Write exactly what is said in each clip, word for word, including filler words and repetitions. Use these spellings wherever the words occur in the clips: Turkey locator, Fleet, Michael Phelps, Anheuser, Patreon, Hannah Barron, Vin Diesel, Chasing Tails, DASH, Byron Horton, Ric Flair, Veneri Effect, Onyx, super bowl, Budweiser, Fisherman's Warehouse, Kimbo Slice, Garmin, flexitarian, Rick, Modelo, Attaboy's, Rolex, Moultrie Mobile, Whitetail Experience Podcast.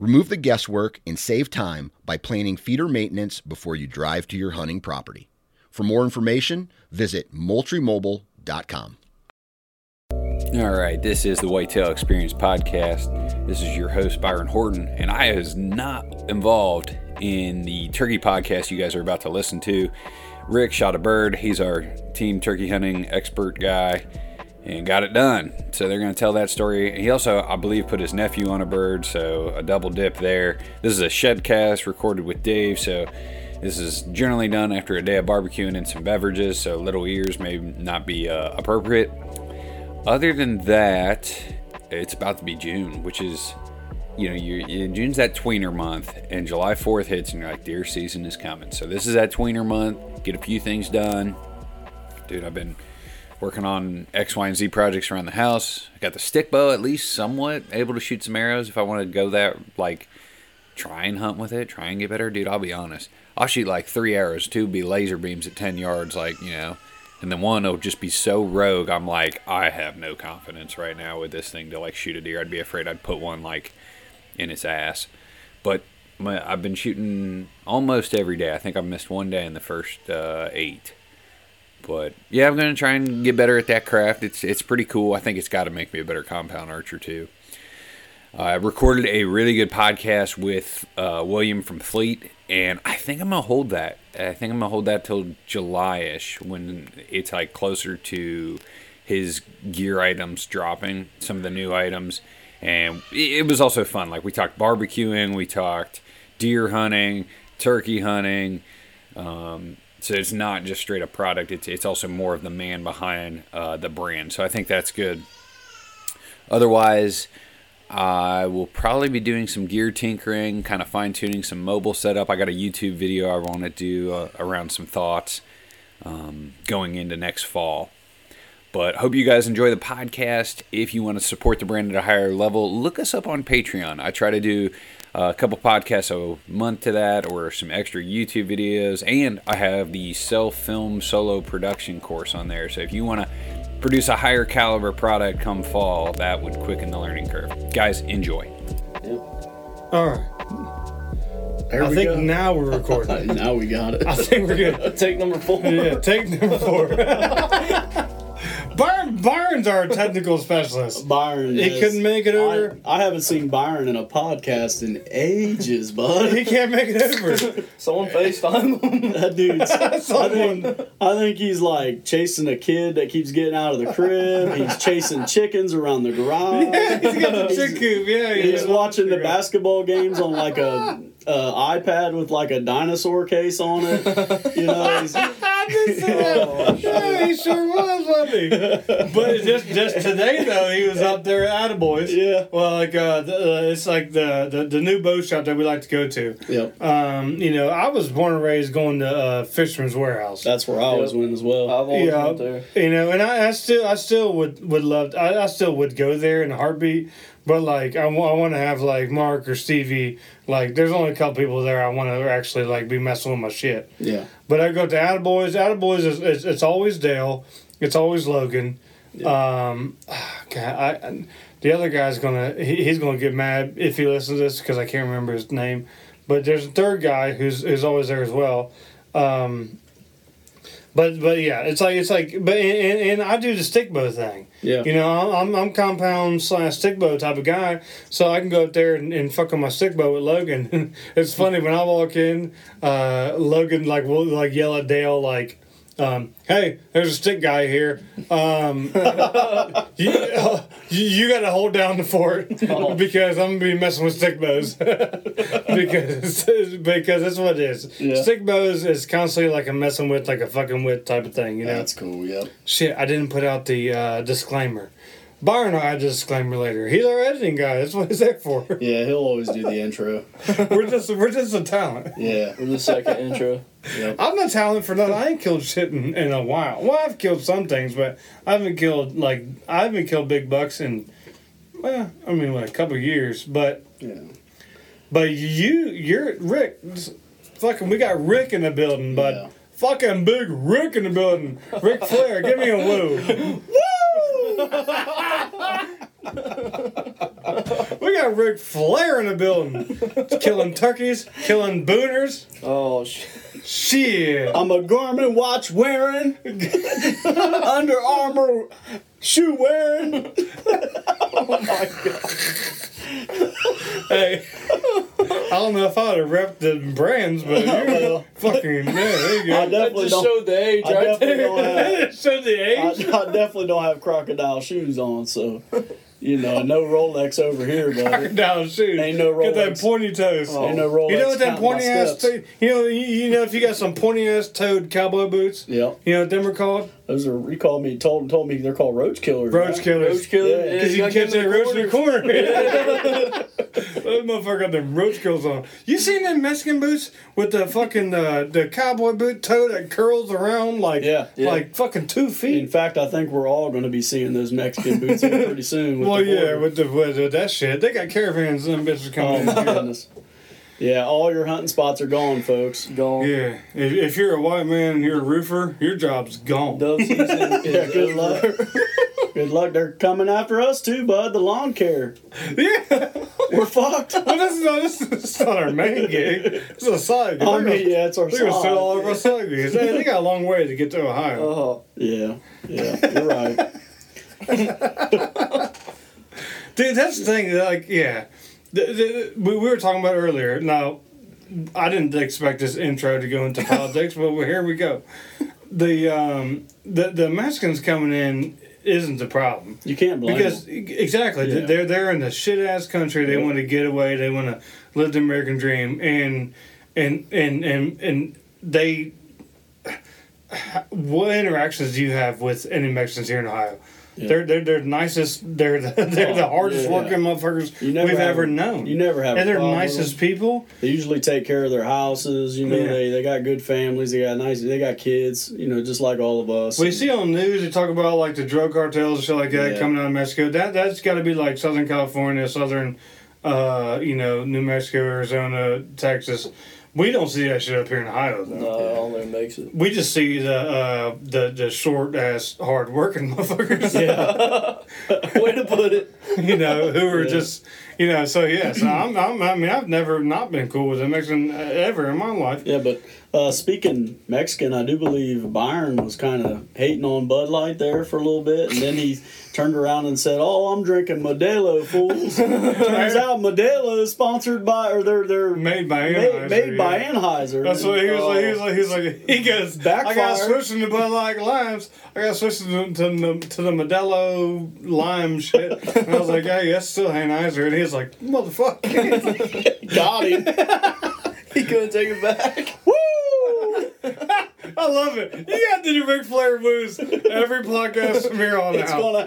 Remove the guesswork and save time by planning feeder maintenance before you drive to your hunting property. For more information, visit moultrie mobile dot com. All right, this is the Whitetail Experience Podcast. This is your host, Byron Horton, and I was not involved in the turkey podcast you guys are about to listen to. Rick shot a bird. He's our team turkey hunting expert guy and got it done. So they're going to tell that story. He also, I believe, put his nephew on a bird, so a double dip there. This is a shedcast recorded with Dave, so this is generally done after a day of barbecuing and some beverages, so little ears may not be uh, appropriate. Other than that, it's about to be June, which is, you know, you're, June's that tweener month, and July fourth hits, and you're like, deer season is coming. So this is that tweener month. Get a few things done. Dude, I've been working on X, Y, and Z projects around the house. I got the stick bow at least somewhat able to shoot some arrows if I want to go that, like, try and hunt with it, try and get better. Dude, I'll be honest. I'll shoot like three arrows, two be laser beams at ten yards, like, you know, and then one will just be so rogue. I'm like, I have no confidence right now with this thing to like shoot a deer. I'd be afraid I'd put one like in its ass. But my, I've been shooting almost every day. I think I've missed one day in the first uh, eight. But yeah, I'm going to try and get better at that craft. It's, it's pretty cool. I think it's got to make me a better compound archer too. I uh, recorded a really good podcast with uh, William from Fleet, and I think I'm going to hold that. I think I'm going to hold that till July-ish, when it's like closer to his gear items dropping, some of the new items. And it was also fun. Like, we talked barbecuing, we talked deer hunting, turkey hunting. Um, so it's not just straight up product. It's, it's also more of the man behind uh, the brand. So I think that's good. Otherwise, I will probably be doing some gear tinkering, kind of fine-tuning some mobile setup. I got a YouTube video I want to do uh, around some thoughts um, going into next fall. But hope you guys enjoy the podcast. If you want to support the brand at a higher level, look us up on Patreon. I try to do a couple podcasts a month to that, or some extra YouTube videos. And I have the self-film solo production course on there. So if you want to produce a higher caliber product come fall, that would quicken the learning curve. Guys, enjoy. Yep. All right. There I think go. Now we're recording. Now we got it. I think we're good. Take number four. Yeah, take number four. Byron, Byron's our technical specialist. Byron He is. couldn't make it over. I, I haven't seen Byron in a podcast in ages, bud. He can't make it over. Someone FaceTime him. That dude's, I, think, I think he's like chasing a kid that keeps getting out of the crib. He's chasing chickens around the garage. Yeah, he's got the chick coop. Yeah, he's, he's watching the basketball games on like a uh, iPad with like a dinosaur case on it. You know, he's... Oh, yeah, he sure was, wasn't he? But just just today though, he was up there at Attaboy's. Yeah. Well, like uh, the, uh, it's like the, the the new bow shop that we like to go to. Yep. Um, you know, I was born and raised going to uh, Fisherman's Warehouse. That's where I always yep. went as well. I've always yeah, went there. You know, and I, I still I still would would love to, I I still would go there in a heartbeat. But, like, I, w- I want to have, like, Mark or Stevie. Like, there's only a couple people there I want to actually, like, be messing with my shit. Yeah. But I go to Attaboy's. Attaboy's, is, is, it's always Dale. It's always Logan. Yeah. Um, God, I, the other guy's going to, he, he's going to get mad if he listens to this because I can't remember his name. But there's a third guy who's who's always there as well. Um, but but yeah, it's like it's like but and, and I do the stick bow thing. Yeah. You know, I'm I'm compound slash stick bow type of guy, so I can go up there and, and fuck on my stick bow with Logan. It's funny when I walk in, uh, Logan like will like yell at Dale like, um, "Hey, there's a stick guy here. Um, you, uh, you you got to hold down the fort because I'm gonna be messing with stick bows because because that's what it is. Yeah. Stick bows is constantly like a messing with like a fucking with type of thing. You know, that's cool. Yep. Shit, I didn't put out the uh, disclaimer. Byron will add a disclaimer later. He's our editing guy. That's what he's there for. Yeah, he'll always do the intro. We're just we're just a talent. Yeah, we're the second intro. Yep. I'm a talent for nothing. I ain't killed shit in, in a while. Well, I've killed some things, but I haven't killed like I haven't killed big bucks in, well, I mean, like a couple of years. But yeah, but you you're Rick. Fucking, we got Rick in the building, bud. Yeah. Fucking big Rick in the building. Rick Flair, give me a woo. Woo! We got Rick Flair in the building. Killing turkeys, killing booners. Oh, shit. Shit. I'm a Garmin watch wearing, Under Armour shoe wearing. Oh, my God. Hey, I don't know if I would have repped the brands, but you well, fucking no, there you go. I definitely I just don't, showed the age. I right definitely there. Don't have, showed the age. I, I definitely don't have crocodile shoes on, so you know, no Rolex over here, buddy. Crocodile shoes. Ain't no Rolex. Get that pointy toes. Oh. Ain't no Rolex. You know what that pointy ass? T- you know, you, you know if you got some pointy ass toed cowboy boots. Yeah. You know what them are called? Those are. He called me, told told me they're called roach killers. Roach right? killers. Roach killers. Because yeah. you catch that roach in the corner. Yeah. That motherfucker got them roach curls on. You seen them Mexican boots with the fucking uh, the cowboy boot toe that curls around like yeah, yeah. like fucking two feet. In fact, I think we're all going to be seeing those Mexican boots pretty soon. With well, the yeah, with, the, with that shit, they got caravans and them bitches coming. Oh, my goodness. Yeah, all your hunting spots are gone, folks. Gone. Yeah, if, if you're a white man and you're a roofer, your job's gone. Dove season is yeah, good luck. Good luck. They're coming after us too, bud. The lawn care. Yeah. We're fucked. Well, this is not, this is not our main gig. This is a side gig. I mean, gonna, yeah, it's our side. We're going to sell all of our side gigs. Hey, they got a long way to get to Ohio. Oh, uh-huh. Yeah. Yeah, you're right. Dude, that's the thing. Like, yeah. The, the, we were talking about earlier. Now, I didn't expect this intro to go into politics, but here we go. The, um, the, the Mexicans coming in isn't the problem. You can't blame because them. Exactly. Yeah. They're they're in the shit ass country. They yeah. want to get away. They want to live the American dream. And and and and and they. What interactions do you have with any Mexicans here in Ohio? Yeah. They're they're they're nicest. They're the, they're the hardest yeah, yeah. working motherfuckers we've have, ever known. You never have. And they're nicest people. They usually take care of their houses. You know, yeah. they, they got good families. They got nice. They got kids. You know, just like all of us. We and, see on the news they talk about like the drug cartels and shit like that yeah. coming out of Mexico. That that's got to be like Southern California, Southern, uh, you know, New Mexico, Arizona, Texas. We don't see that shit up here in Ohio, though. No, yeah. all that makes it. We just see the uh, the, the short-ass, hard-working motherfuckers. Yeah. Way to put it. You know, who are yeah. just, you know, so, yeah. So, I'm, I'm, I mean, I've never not been cool with a Mexican ever in my life. Yeah, but uh, speaking Mexican, I do believe Byron was kind of hating on Bud Light there for a little bit, and then he turned around and said, "Oh, I'm drinking Modelo, fools." Turns out Modelo is sponsored by, or they're, they're made by Anheuser. Made, made by By Anheuser. That's what he was uh, like. He was like. He, was like, he goes. Backfire. I got switched to Bud Light Limes. I got switched to the, to the Modelo Lime shit. And I was like, "Hey, that's still Anheuser." And he's like, "Motherfucker, got him." He couldn't take it back. Woo! I love it. You got to do Ric Flair moves every podcast from here on it's out. It's gonna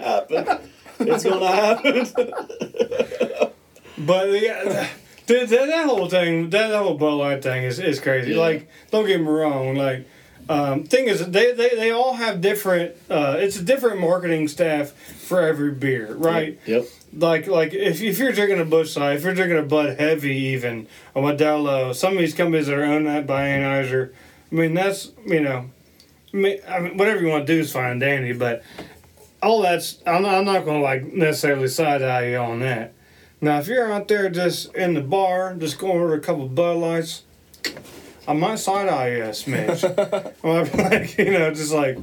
happen. It's gonna happen. But yeah. That, that whole thing, that whole Bud Light thing is, is crazy. Yeah. Like, don't get me wrong. Like, um, thing is, they, they, they all have different. Uh, it's a different marketing staff for every beer, right? Yep. Like like if if you're drinking a Busch Light, if you're drinking a Bud Heavy, even a Modelo, some of these companies that are owned by Anheuser. I mean, that's you know, I mean, I mean whatever you want to do is fine, Danny. But all that's I'm not, I'm not going to like necessarily side eye you on that. Now, if you're out there just in the bar, just going over a couple of Bud Lights, I might side-eye you a smidge. I'm like, you know, just like,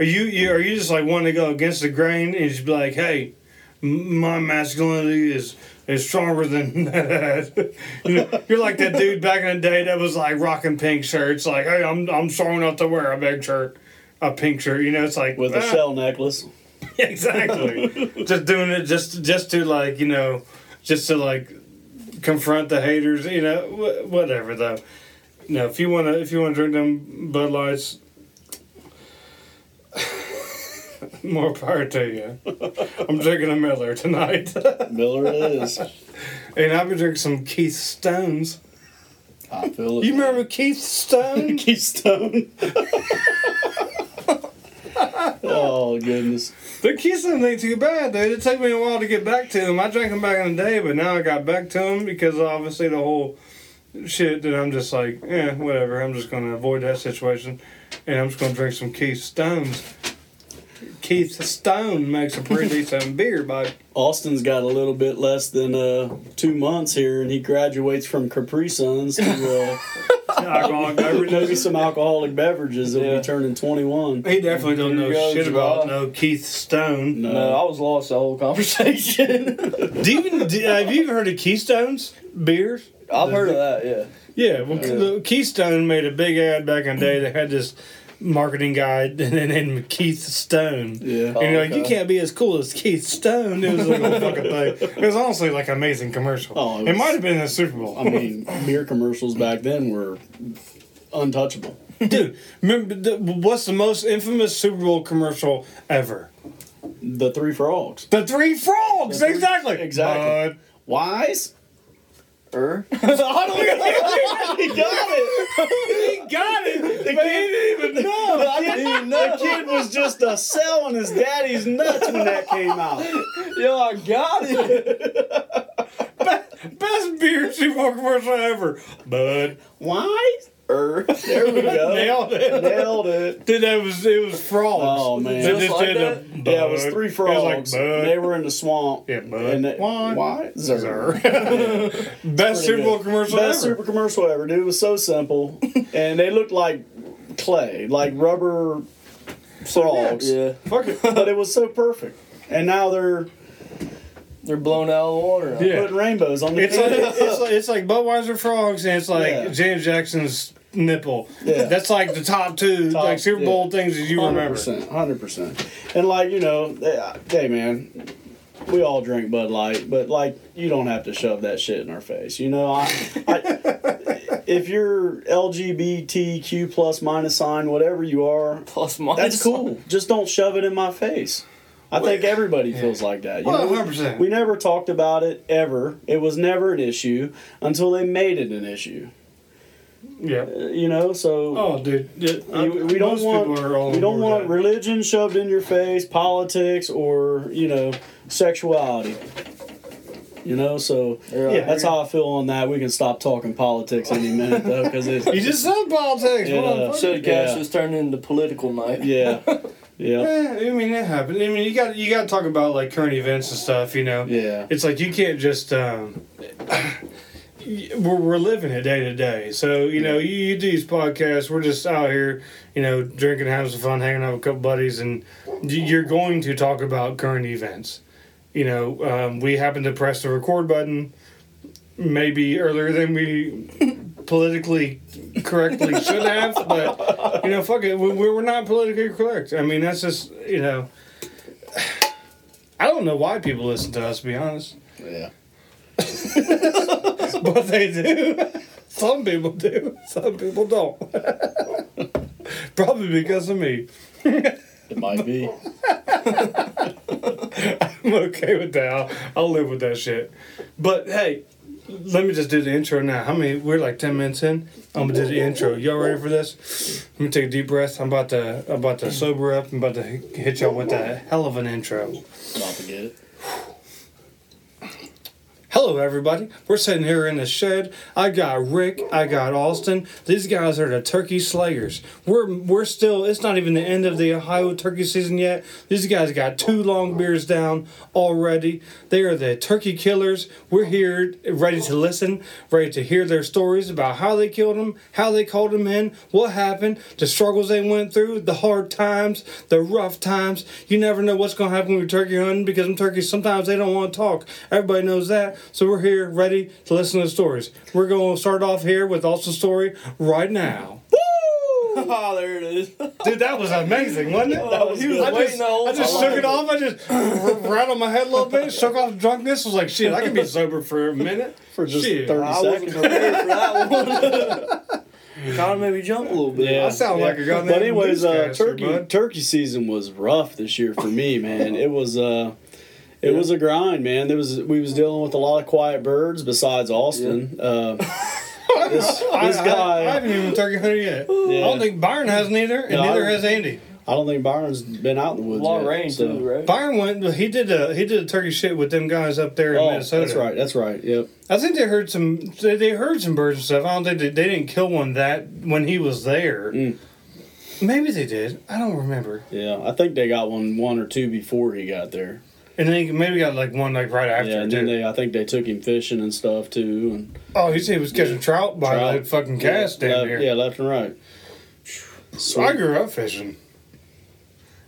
are you, you are you just like wanting to go against the grain and just be like, hey, my masculinity is, is stronger than that. You know, you're like that dude back in the day that was like rocking pink shirts, like, hey, I'm I'm strong enough to wear a big shirt, a pink shirt. You know, it's like with a ah. shell necklace. Exactly. Just doing it just just to like, you know, just to like confront the haters, you know, wh- whatever though. No, if you wanna if you wanna drink them Bud Lights, more power to you. I'm drinking a Miller tonight. Miller it is. And I've been drinking some Keith Stones. I feel it. You remember Keith Stone? Keith Stone. Oh, goodness. The Keystone ain't too bad, dude. It took me a while to get back to them. I drank them back in the day, but now I got back to them because obviously the whole shit that I'm just like, eh, whatever. I'm just going to avoid that situation, and I'm just going to drink some Keith Stones. Keith Stone makes a pretty decent beer, but Austin's got a little bit less than uh, two months here, and he graduates from Capri Suns to... Uh, alcoholic beverages. Some alcoholic beverages. He'll yeah. be turning twenty-one. He definitely doesn't know shit about no Keith Stone. No. no, I was lost the whole conversation. do you, do, have you ever heard of Keystone's beers? I've the, heard of that, yeah. Yeah, well, yeah. Keystone made a big ad back in the day. They had this marketing guy named Keith Stone. Yeah. And oh, you're like, okay. You can't be as cool as Keith Stone. It was like a fucking thing. It was honestly like an amazing commercial. Oh, it, was, it might have been a Super Bowl. I mean, beer commercials back then were untouchable. Dude, remember the, what's the most infamous Super Bowl commercial ever? The Three Frogs. The Three Frogs! The three, exactly! Exactly. Uh, Wise? Er? I don't He got it! He got it! The kid didn't even know! I didn't even know! The kid was just a cell on his daddy's nuts when that came out. Yo, I got it! Best, best beer Super commercial ever. Bud. Why? Er. There we go. Nailed it. Nailed it. Dude, that was, it was frogs. Oh, man. Just just like that? A, yeah, it was three frogs. It was like, they were in the swamp. Yeah, bud. They, why? Why? Zer. Yeah. Best Super Bowl commercial ever. Best Super commercial ever, dude. It was so simple. And they looked like clay, like rubber frogs. Yeah. Fuck it. But it was so perfect. And now they're... They're blown out of the water. Yeah. Putting rainbows on the it's like, it's, like, it's like Budweiser frogs, and it's like yeah. Janet Jackson's nipple. Yeah. That's like the top two top, like Super Bowl yeah. things that you remember. one hundred percent. one hundred percent. And like, you know, hey, man, we all drink Bud Light, but like, you don't have to shove that shit in our face. You know, I, I if you're L G B T Q plus minus sign, whatever you are, plus minus that's cool. Sign. Just don't shove it in my face. I think everybody feels yeah. like that. You well, know, one hundred percent. We, we never talked about it, ever. It was never an issue until they made it an issue. Yeah. Uh, you know, so... Oh, dude. Yeah, I, you, we don't want, we don't want religion shoved in your face, politics, or, you know, sexuality. You know, so yeah, that's yeah. how I feel on that. We can stop talking politics any minute, though, because it's... You just said politics. Yeah. Well, shit, guys, yeah. it's turned into political night. Yeah. Yeah. yeah, I mean that happened. I mean you got you got to talk about like current events and stuff, you know. Yeah, it's like you can't just um, we're we're living it day to day. So you know you, you do these podcasts. We're just out here, you know, drinking, having some fun, hanging out with a couple buddies, and you're going to talk about current events. You know, um, we happened to press the record button maybe earlier than we. Politically correctly should have, but you know, fuck it, we, we're not politically correct. I mean, that's just, you know, I don't know why people listen to us, to be honest. Yeah. But they do. Some people do. Some people don't. Probably because of me. It might be. I'm okay with that. I'll, I'll live with that shit. But hey, let me just do the intro now. How many? We're like ten minutes in. I'm gonna do the intro. Y'all ready for this? Let me take a deep breath. I'm about to. I'm about to sober up. I'm about to hit y'all with a hell of an intro. Don't forget it. Hello, everybody. We're sitting here in the shed. I got Rick. I got Austin. These guys are the turkey slayers. We're we're still, it's not even the end of the Ohio turkey season yet. These guys got two long beers down already. They are the turkey killers. We're here ready to listen, ready to hear their stories about how they killed them, how they called them in, what happened, the struggles they went through, the hard times, the rough times. You never know what's going to happen when you're turkey hunting because them turkeys, sometimes they don't want to talk. Everybody knows that. So we're here ready to listen to stories. We're going to start off here with Austin's story right now. Woo! Oh, there it is. Dude, that was amazing, wasn't it? Oh, that was he was I just, I just shook it off. I just rattled my head a little bit, shook off the drunkenness. I was like, shit, I can be sober for a minute. For just shit. thirty I seconds. I wasn't prepared for that one. Kind of made me jump a little bit. Yeah, I sound yeah. like a guy. But anyways, uh, turkey bud. turkey season was rough this year for me, man. It was... Uh, It yeah. was a grind, man. There was we was dealing with a lot of quiet birds besides Austin. Yeah. Uh, this, this I, guy, I, I haven't even turkey hunted yet. Yeah. I don't think Byron hasn't either, and no, neither has Andy. I don't think Byron's been out in the woods. A lot yet, of rain so. too, right? Byron went. He did a he did a turkey shit with them guys up there in oh, Minnesota. That's right. That's right. Yep. I think they heard some. They, they heard some birds and stuff. I don't think they, they didn't kill one that when he was there. Mm. Maybe they did. I don't remember. Yeah, I think they got one one or two before he got there. And then he maybe got like one like right after. Yeah, and then they, I think they took him fishing and stuff too. And oh, he said he was catching yeah, trout by trout. that fucking cast yeah, down left, here. Yeah, left and right. So I grew up fishing.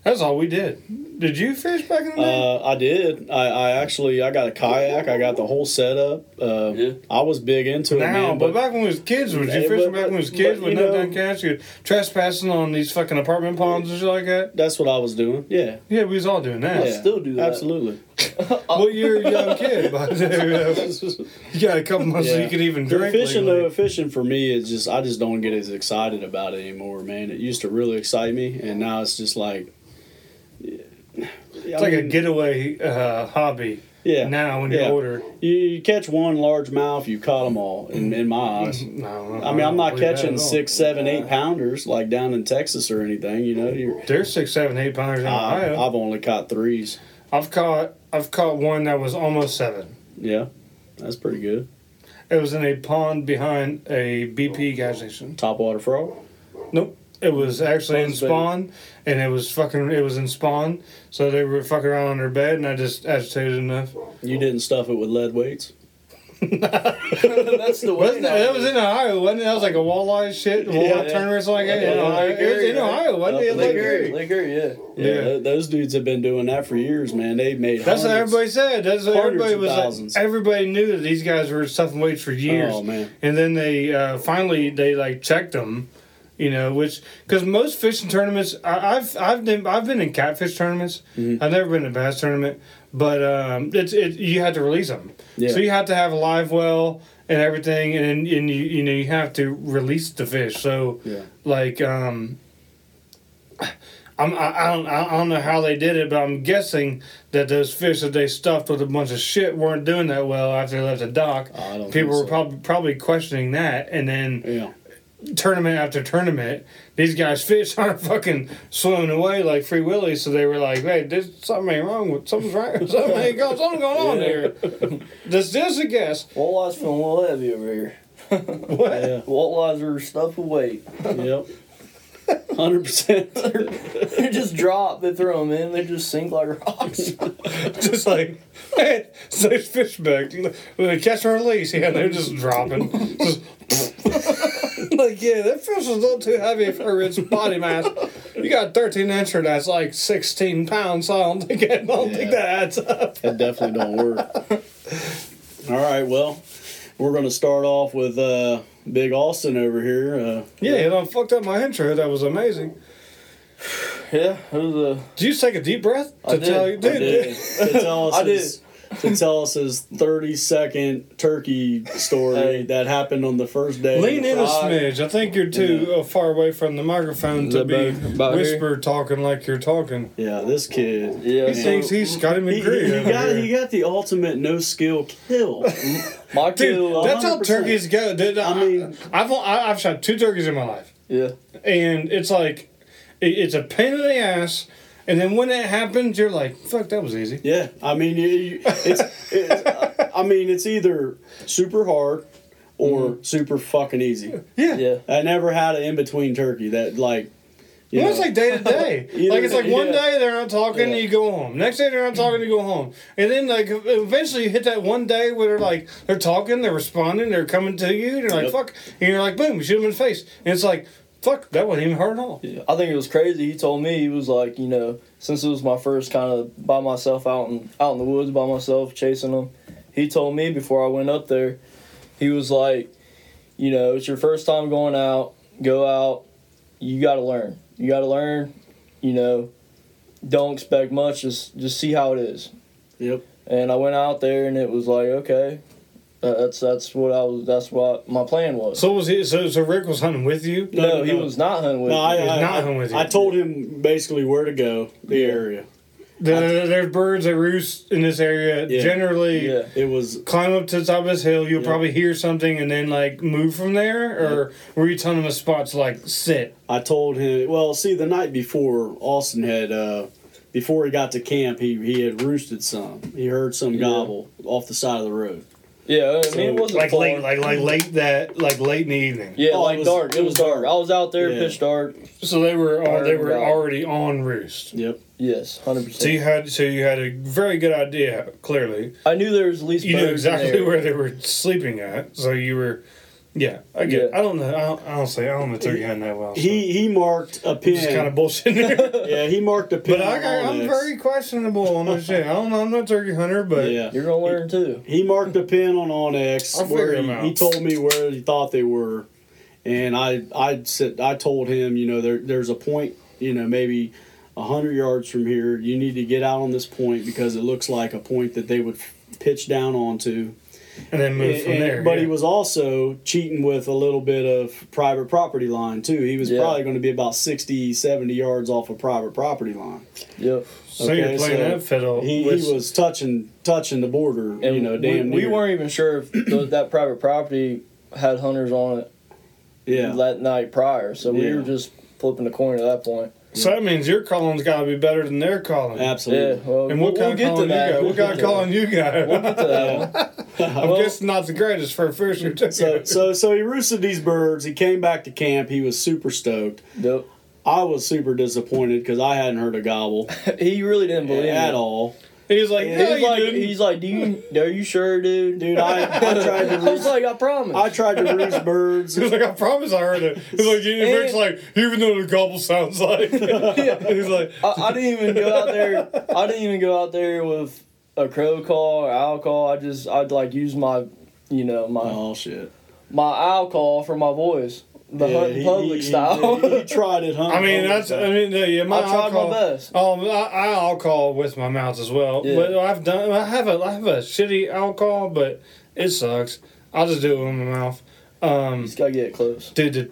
That's all we did. Did you fish back in the day? Uh, I did. I, I actually I got a kayak. I got the whole setup. Uh, yeah. I was big into now, it. Now, but, but back when we was kids, was yeah, you fishing but, back when we was kids with no damn catch? You trespassing on these fucking apartment ponds and shit like that? That's what I was doing. Yeah. Yeah, we was all doing that. Yeah, I still do that. Absolutely. Well, you're a young kid, by the you got a couple months yeah. so you can even drink. Fishing, though, fishing for me is just I just don't get as excited about it anymore, man. It used to really excite me, and now it's just like. It's I like mean, a getaway uh, hobby. Yeah. Now when you're yeah. older, you, you catch one largemouth, you caught them all. In, in my eyes, no, I mean I'm not catching six, seven, eight pounders like down in Texas or anything. You know, you're, there's six, seven, eight pounders in Ohio. I, I've only caught threes. I've caught I've caught one that was almost seven. Yeah, that's pretty good. It was in a pond behind a B P gas station. Topwater frog? Nope. It was actually in spawn, and it was fucking. It was in spawn, so they were fucking around on their bed, and I just agitated enough. You didn't stuff it with lead weights. That's the way. That was in Ohio, wasn't it? That was like a walleye shit, walleye yeah, yeah. tournament or something like that. Yeah, yeah, it was in Ohio, wasn't it? Liquor, liquor, yeah. Yeah, yeah. Those dudes have been doing that for years, man. They've made. That's hundreds, what everybody said. That's what everybody was. Like, everybody knew that these guys were stuffing weights for years. Oh man! And then they uh, finally they like checked them. You know, which because most fishing tournaments, I, I've I've been I've been in catfish tournaments. Mm-hmm. I've never been in a bass tournament, but um, it's it you had to release them, yeah. so you had to have a live well and everything, and and you you know you have to release the fish. So yeah. like um, I'm I, I don't I don't know how they did it, but I'm guessing that those fish that they stuffed with a bunch of shit weren't doing that well after they left the dock. Oh, I don't People think so. were probably probably questioning that, and then. Yeah. Tournament after tournament, these guys' fish aren't fucking swimming away like free willies. So they were like, "Hey, there's something ain't wrong with something's right, something ain't going, something going on yeah. here." This, this is a guess. Walleyes from Little Heavy over here. What? Yeah. Walleyes are stuffed away. Yep. Hundred percent. They just drop. They throw them in. They just sink like rocks. Just like, man, so there's fish back. They catch and release. Yeah, they're just dropping. Just, like, yeah, that fish is a little too heavy for its body mass. You got a thirteen incher that's like sixteen pounds, so I don't think, I don't yeah. think that adds up. That definitely don't work. All right, well, we're going to start off with uh, Big Austin over here. Uh, yeah, you know, I fucked up my intro. That was amazing. Yeah, it was a... Did you take a deep breath? To I did. Tell you, dude, I did. To tell us I did. To tell us his thirty second turkey story hey. that happened on the first day. Lean in a smidge. I think you're too yeah. far away from the microphone to be about whisper here? talking like you're talking. Yeah, this kid. Yeah, he so, thinks he's got him in green. He, he, got, he got the ultimate no skill kill. My kill. Dude, that's how turkeys go. Dude, I, I mean, I've I've shot two turkeys in my life. Yeah, and it's like, it's a pain in the ass. And then when it happens, you're like, fuck, that was easy. Yeah. I mean, you, it's, it's, I mean, it's either super hard or mm-hmm. super fucking easy. Yeah. Yeah. I never had an in-between turkey that, like, you well, know. It's like day to day. Like, it's like one yeah. day they're not talking yeah. and you go home. Next day they're not talking and you go home. And then, like, eventually you hit that one day where they're like, they're talking, they're responding, they're coming to you, and they're like, yep. fuck. And you're like, boom, you shoot them in the face. And it's like, fuck, that wasn't even hard at all. Yeah. I think it was crazy. He told me, he was like, you know, since it was my first kind of by myself out in, out in the woods by myself chasing them, he told me before I went up there, he was like, you know, it's your first time going out, go out, you got to learn. You got to learn, you know, don't expect much, just just see how it is. Yep. And I went out there and it was like, okay. That's that's what I was. That's what my plan was. So was he? So, so Rick was hunting with you? No, no he no. was not hunting with. No, I, he was I, not I, hunting with you. I told him basically where to go, the yeah. area. There, there's birds that roost in this area. Yeah. Generally, yeah. it was climb up to the top of this hill. You'll yeah. probably hear something and then like move from there. Or yeah. were you telling him the spots like sit? I told him. Well, see, the night before Austin had. Uh, before he got to camp, he he had roosted some. He heard some yeah. gobble off the side of the road. Yeah, I mean, it wasn't like far. late, like like late that, like late in the evening. Yeah, oh, like it was, dark. It was dark. I was out there, yeah. pitch dark. So they were all, they were already on roost. Yep. Yes, hundred percent. So you had so you had a very good idea. Clearly, I knew there was at least. You knew exactly where they were sleeping at. So you were, yeah. I get. Yeah. I don't know. I don't, honestly, I don't know turkey hunting that well. So. He he marked a pin. Just kind of bullshit. yeah, he marked a pin. But I got, I'm this. very questionable on this shit. I don't know. I'm not a turkey hunter, but yeah. you're gonna learn too. He marked a pin on Onyx. I'll where figure him he, out. He told me where he thought they were, and I I said I told him you know there there's a point you know maybe a hundred yards from here you need to get out on this point because it looks like a point that they would pitch down onto. And then move and, from there. And, but yeah. he was also cheating with a little bit of private property line, too. He was yeah. probably going to be about sixty, seventy yards off a private property line. Yep. So okay, you're playing so that fiddle. He, he was touching touching the border, and you know, damn we, near. We weren't even sure if those, that private property had hunters on it yeah. that night prior. So we yeah. were just flipping the coin at that point. So that means your calling's got to be better than their calling. Absolutely. Yeah, well, and what we'll, kind we'll of get calling you got? What kind of calling you got? We'll get to that one. I'm well, guessing not the greatest for a fisher. So, so, so he roosted these birds. He came back to camp. He was super stoked. Yep. I was super disappointed because I hadn't heard a gobble. He really didn't believe yeah. it at all. He was like, yeah, no, he's like, didn't. he's like, do you, are you sure, dude? Dude, I, I tried to. Roost, I was like, I promise. I tried to roost birds. He was like, I promise, I heard it. He's like, you Rick's like, you even know what a gobble sounds like. yeah. He's like, I, I didn't even go out there. I didn't even go out there with a crow call or owl call. I just, I'd like use my, you know, my oh shit, my owl call for my voice. The yeah, hunting public he, style. He, he tried it hunting. I mean, that's. Style. I mean, yeah. My I tried alcohol, my best. Um, I, I alcohol with my mouth as well. Yeah. But I've done. I have a. I have a shitty alcohol, but it sucks. I'll just do it with my mouth. Um, you just gotta get close, dude. The,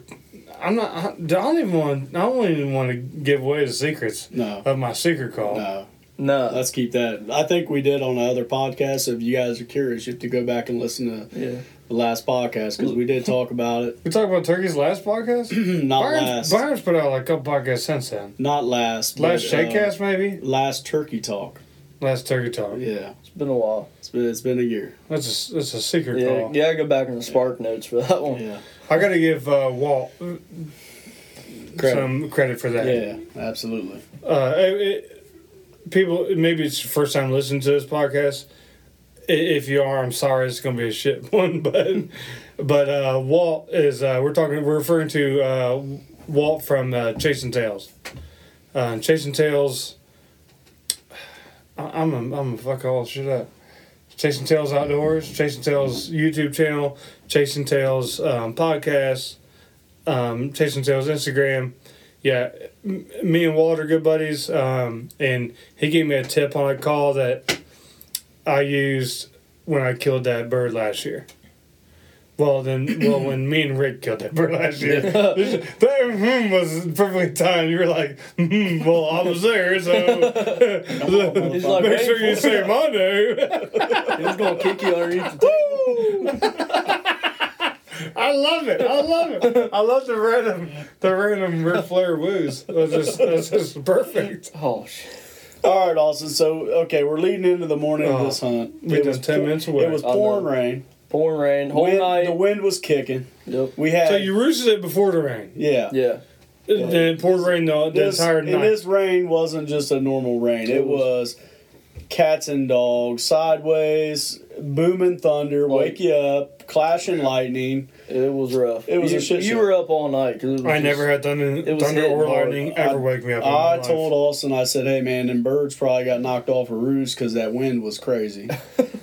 I'm not. I, I don't even want. I don't even want to give away the secrets. No. Of my secret call. No. No. Let's keep that. I think we did on another podcast. So if you guys are curious, you have to go back and listen to. Yeah. Last podcast because we did talk about it. We talked about turkeys last podcast. Not Byron's, last. Byron's put out like a couple podcasts since then. Not last. Last Shakecast uh, maybe. Last turkey talk. Last turkey talk. Yeah, it's been a while. It's been it's been a year. That's a that's a secret yeah, call. Yeah, I go back in the spark yeah. notes for that one. Yeah, I got to give uh, Walt credit. some credit for that. Yeah, absolutely. Uh, it, it, people, maybe it's the first time listening to this podcast. If you are, I'm sorry. It's gonna be a shit one, but but uh, Walt is. Uh, we're talking. We're referring to uh, Walt from uh, Chasing Tails. Uh, Chasing Tails. I'm a, I'm a fuck all shit up. Chasing Tails Outdoors. Chasing Tails YouTube channel. Chasing Tails um, podcast. Um, Chasing Tails Instagram. Yeah, m- me and Walt are good buddies. Um, and he gave me a tip on a call that. I used when I killed that bird last year. Well, then, well, when me and Rick killed that bird last year, yeah. this, that mm, was perfectly timed. You were like, mm, well, I was there, so on, make like, hey, sure you say my name. He was going to kick you underneath the table. I love it. I love it. I love the random, the random Ric Flair woos. That's just, that's just perfect. Oh shit. All right, Austin. So, okay, we're leading into the morning oh, of this hunt. It was ten minutes away. It was pouring rain. Pouring rain. Whole wind, night. The wind was kicking. Yep. We had. So you roosted it before the rain. Yeah. Yeah. It, and it poured rain the, the this, entire night. And this rain wasn't just a normal rain. It was cats and dogs, sideways, booming thunder, like, wake you up, clashing lightning. It was rough. It was you, a shit. You shit. were up all night. Cause it was I just, never had thunder, it was thunder or lightning ever I, wake me up. I told life. Austin, I said, hey man, them birds probably got knocked off a roost because that wind was crazy.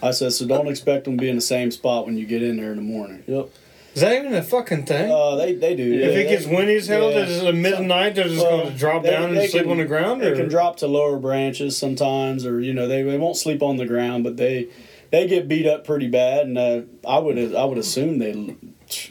I said, so don't expect them to be in the same spot when you get in there in the morning. Yep. Is that even a fucking thing? Uh, they, they do. Yeah, if it gets windy as hell, yeah. It's at midnight, they're just well, going to drop they, down they and sleep can, on the ground? They or? can drop to lower branches sometimes, or, you know, they, they won't sleep on the ground, but they they get beat up pretty bad, and uh, I would I would assume they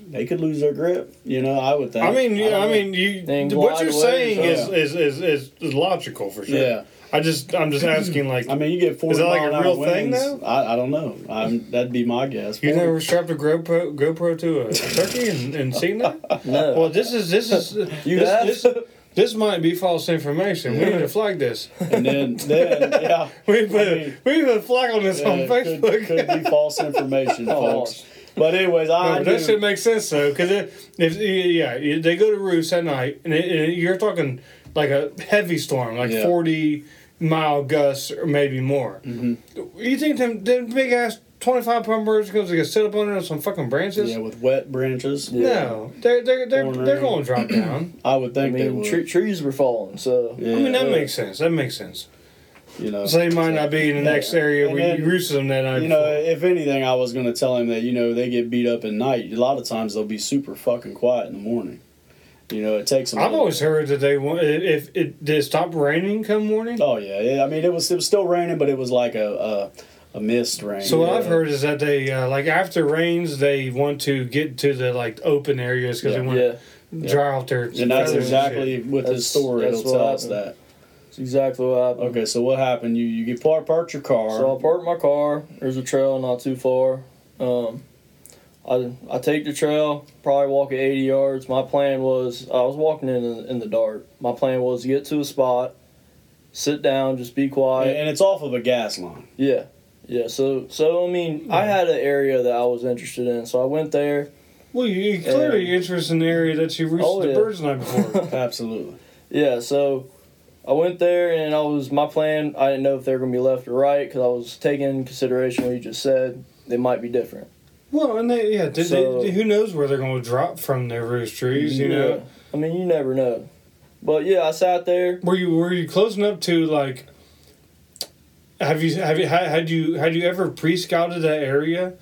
they could lose their grip, you know, I would think. I mean, yeah, I, I mean, you what you're saying is, is, is, is, is logical for sure. Yeah. I just, I'm just asking, like, I mean, you get forty is that like a real thing now? I, I don't know. I'm, that'd be my guess. You never strapped a GoPro, GoPro to a turkey and, and seen that? No. Well, this is this is you this, this, this might be false information. We need to flag this. And then, then yeah, we put I mean, we put a flag on this yeah, on Facebook. Could, could be false information, folks. But anyways, I no, that shit makes sense though, because if, if yeah, they go to roost at night, and, it, and you're talking like a heavy storm, like yeah. forty mile gusts or maybe more. Mm-hmm. You think them, them big ass twenty-five pound birds going to get set up under some fucking branches? Yeah, with wet branches. Yeah. No, they're they're they're, they're going to drop down. I would think. I mean, they would. Tre- trees were falling, so yeah, I mean that yeah. makes sense. That makes sense. You know, so they might not be in the yeah. next area and where then, you roosted them that night. You know, before. If anything, I was going to tell him that you know they get beat up at night. A lot of times they'll be super fucking quiet in the morning. You know, it takes. I've always heard that they want if it did it stop raining come morning. Oh yeah, yeah. I mean, it was it was still raining, but it was like a a, a mist rain. So what yeah. I've heard is that they uh, like after rains they want to get to the like open areas because yeah. they want yeah. to yeah. dry out their. And that's exactly and with this story. It'll tell us that. That's exactly what happened. Okay, so what happened? You you get parked parked your car. So I parked my car. There's a trail not too far. Um, I I take the trail, probably walk at eighty yards. My plan was, I was walking in the, in the dark. My plan was to get to a spot, sit down, just be quiet. And it's off of a gas line. Yeah. Yeah, so, so I mean, yeah. I had an area that I was interested in, so I went there. Well, you're clearly interested in the area that you reached oh, the yeah. bird's night before. Absolutely. Yeah, so I went there, and I was my plan, I didn't know if they were going to be left or right, because I was taking into consideration what you just said. They might be different. Well, and they, yeah, did so, they, who knows where they're going to drop from their roost trees, you yeah. know? I mean, you never know. But, yeah, I sat there. Were you were you close enough to, like, have you have you, had you, had you ever pre-scouted that area?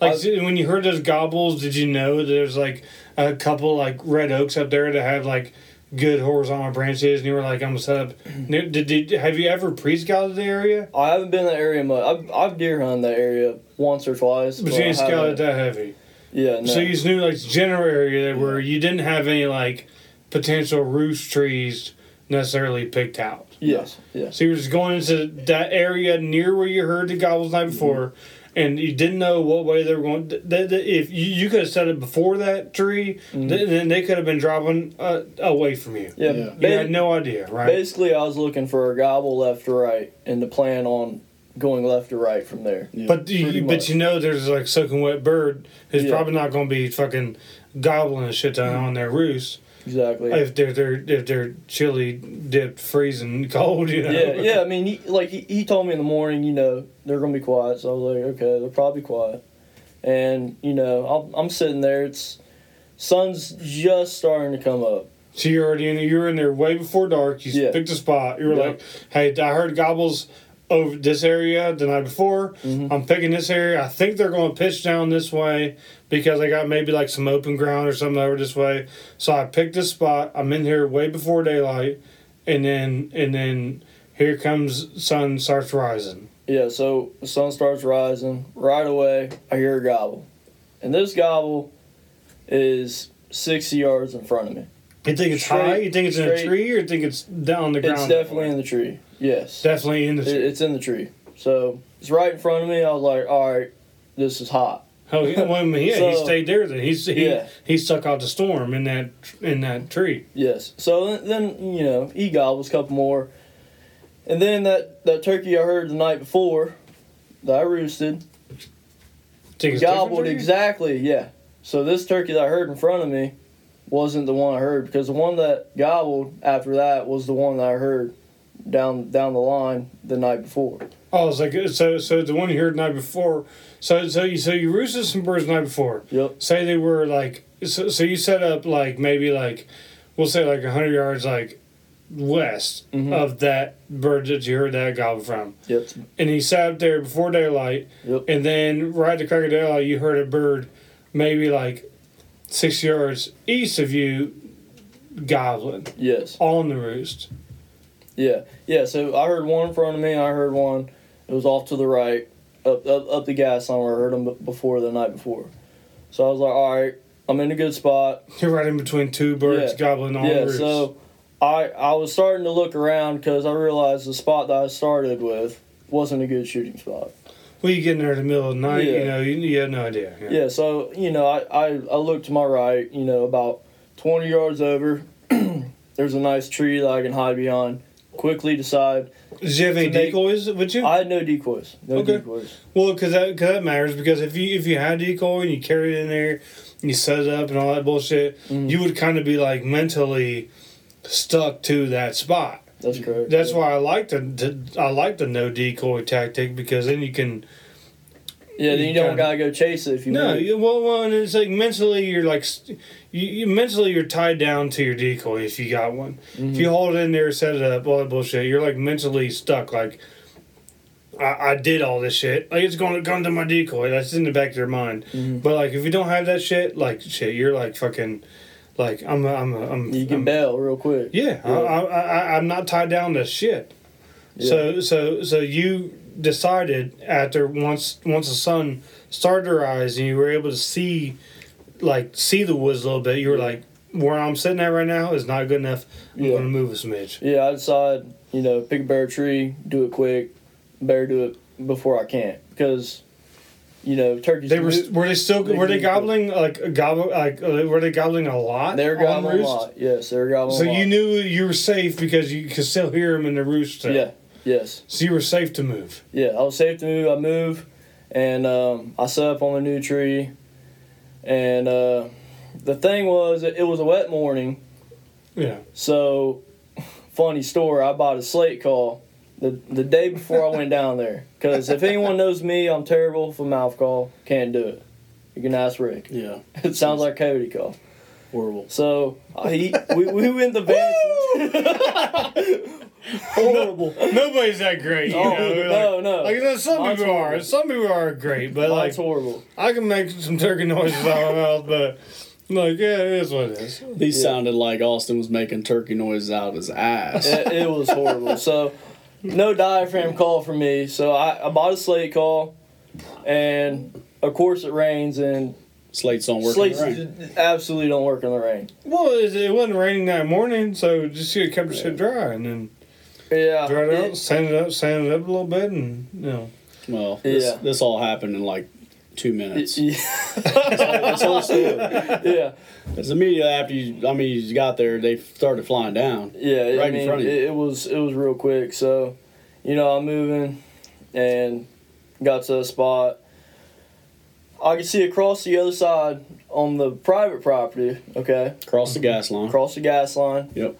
Like, I, when you heard those gobbles, did you know there's, like, a couple, like, red oaks up there that have, like, good horizontal branches, and you were like, I'm going to set up. Did, did, have you ever pre-scouted the area? I haven't been in that area much. I've, I've deer hunted that area once or twice. But, but you didn't scout it that heavy? Yeah, no. So you just knew, like, the general area where you didn't have any, like, potential roost trees necessarily picked out. Yes, yeah. So you were just going into that area near where you heard the gobbles the night before, mm-hmm. and you didn't know what way they were going. Th- th- th- if you, you could have set it before that tree, mm-hmm. th- then they could have been dropping uh, away from you. Yeah, yeah. Ba- you had no idea, right? Basically, I was looking for a gobble left to right and to plan on going left or right from there. Yeah, but you, but you know there's like soaking wet bird who's yeah. probably not going to be fucking gobbling a shit ton mm-hmm. on their roost. Exactly. If they're they're if they're chilly, dipped, freezing cold, you know. Yeah, yeah. I mean, he, like he, he told me in the morning, you know, they're gonna be quiet. So I was like, okay, they're probably quiet. And you know, I'll, I'm sitting there. It's sun's just starting to come up. So you're already in. You're in there way before dark. You yeah. picked a spot. You were yep. like, hey, I heard gobbles over this area the night before. Mm-hmm. I'm picking this area. I think they're going to pitch down this way because I got maybe like some open ground or something over this way. So I picked this spot. I'm in here way before daylight, and then and then here comes sun starts rising. Yeah, so the sun starts rising right away. I hear a gobble, and this gobble is sixty yards in front of me. You think it's straight, high? You think it's straight, in a tree, or you think it's down the ground? It's definitely in the tree. Yes. Definitely in the tree. It, it's in the tree. So it's right in front of me. I was like, all right, this is hot. Oh, yeah, well, I mean, yeah so, he stayed there. Then he's he, yeah. he stuck out the storm in that in that tree. Yes. So then, then you know, he gobbles a couple more, and then that, that turkey I heard the night before that I roosted gobbled exactly. Yeah. So this turkey that I heard in front of me wasn't the one I heard, because the one that gobbled after that was the one that I heard down down the line the night before. Oh, it's like so. So the one you heard the night before. So so you so you roosted some birds the night before. Yep. Say they were like so. So you set up like maybe like, we'll say like a hundred yards like, west mm-hmm. of that bird that you heard that gobble from. Yep. And he sat up there before daylight. Yep. And then right at the crack of daylight, you heard a bird, maybe like, six yards east of you, gobbling. Yes. On the roost. Yeah. Yeah. So I heard one in front of me. And I heard one. It was off to the right, up up, up the gas line where I heard them before the night before. So I was like, all right, I'm in a good spot. You're right in between two birds yeah. gobbling on yeah, the roost. Yeah, so I, I was starting to look around because I realized the spot that I started with wasn't a good shooting spot. Well, you get in there in the middle of the night, yeah. you know, you, you had no idea. Yeah, yeah so, you know, I, I, I looked to my right, you know, about twenty yards over. There's a nice tree that I can hide behind. Quickly decide. Did you have any make, decoys with you? I had no decoys. No okay. decoys. Well, because that, cause that matters, because if you if you had a decoy and you carried it in there and you set it up and all that bullshit, mm-hmm. you would kind of be, like, mentally stuck to that spot. That's correct. That's yeah. why I like the, the I like the no decoy tactic, because then you can. Yeah, then you, you don't gotta go chase it if you. No, you, well, well, and it's like mentally you're like, you, you mentally you're tied down to your decoy if you got one. Mm-hmm. If you hold it in there, set it up, all that bullshit, you're like mentally stuck. Like, I, I did all this shit. Like, it's going to come to my decoy. That's in the back of your mind. Mm-hmm. But like, if you don't have that shit, like shit, you're like fucking. Like, I'm, a, I'm, a, I'm. You can I'm, bail real quick. Yeah, yeah. I, I, I, I'm not tied down to shit. Yeah. So, so, so you decided after once, once the sun started to rise and you were able to see, like, see the woods a little bit. You were like, where I'm sitting at right now is not good enough. I'm yeah. gonna move a smidge. Yeah, I decided, you know, pick a bare tree, do it quick, better do it before I can't, because. You know, turkeys. They were move, were they still they were they gobbling like gobble like uh, were they gobbling a lot? They were gobbling a lot. Yes, they were gobbling. So a lot. You knew you were safe because you could still hear them in the roost. Cell. Yeah. Yes. So you were safe to move. Yeah, I was safe to move. I moved, and um, I set up on a new tree, and uh, the thing was, it was a wet morning. Yeah. So, funny story. I bought a slate call. The the day before I went down there. Because if anyone knows me, I'm terrible for mouth call. Can't do it. You can ask Rick. Yeah. It sounds like Cody call. Horrible. So, he, we, we went to Vance. Horrible. No, nobody's that great. You oh, know? No, like, no. Like, you know, some Mine's people horrible. Are. Some people are great. But, Mine's like, horrible. I can make some turkey noises out of my mouth, but... Like, yeah, it is what it is. He yeah. sounded like Austin was making turkey noises out of his ass. It, it was horrible. So... No diaphragm call for me, so I, I bought a slate call, and of course it rains, and slates don't work. Slates in the rain. Absolutely don't work in the rain. Well, it, it wasn't raining that morning, so just kept your yeah. shit dry, and then yeah, dried it out, sand it up, sand it up a little bit, and you know. Well, this, yeah. this all happened in like two minutes. It, yeah. so, so yeah, it's immediately after you. I mean, you got there, they started flying down. Yeah, right I mean, in front of you. It, it was it was real quick. So, you know, I'm moving, and got to the spot. I could see across the other side on the private property. Okay, across the gas line. Across the gas line. Yep.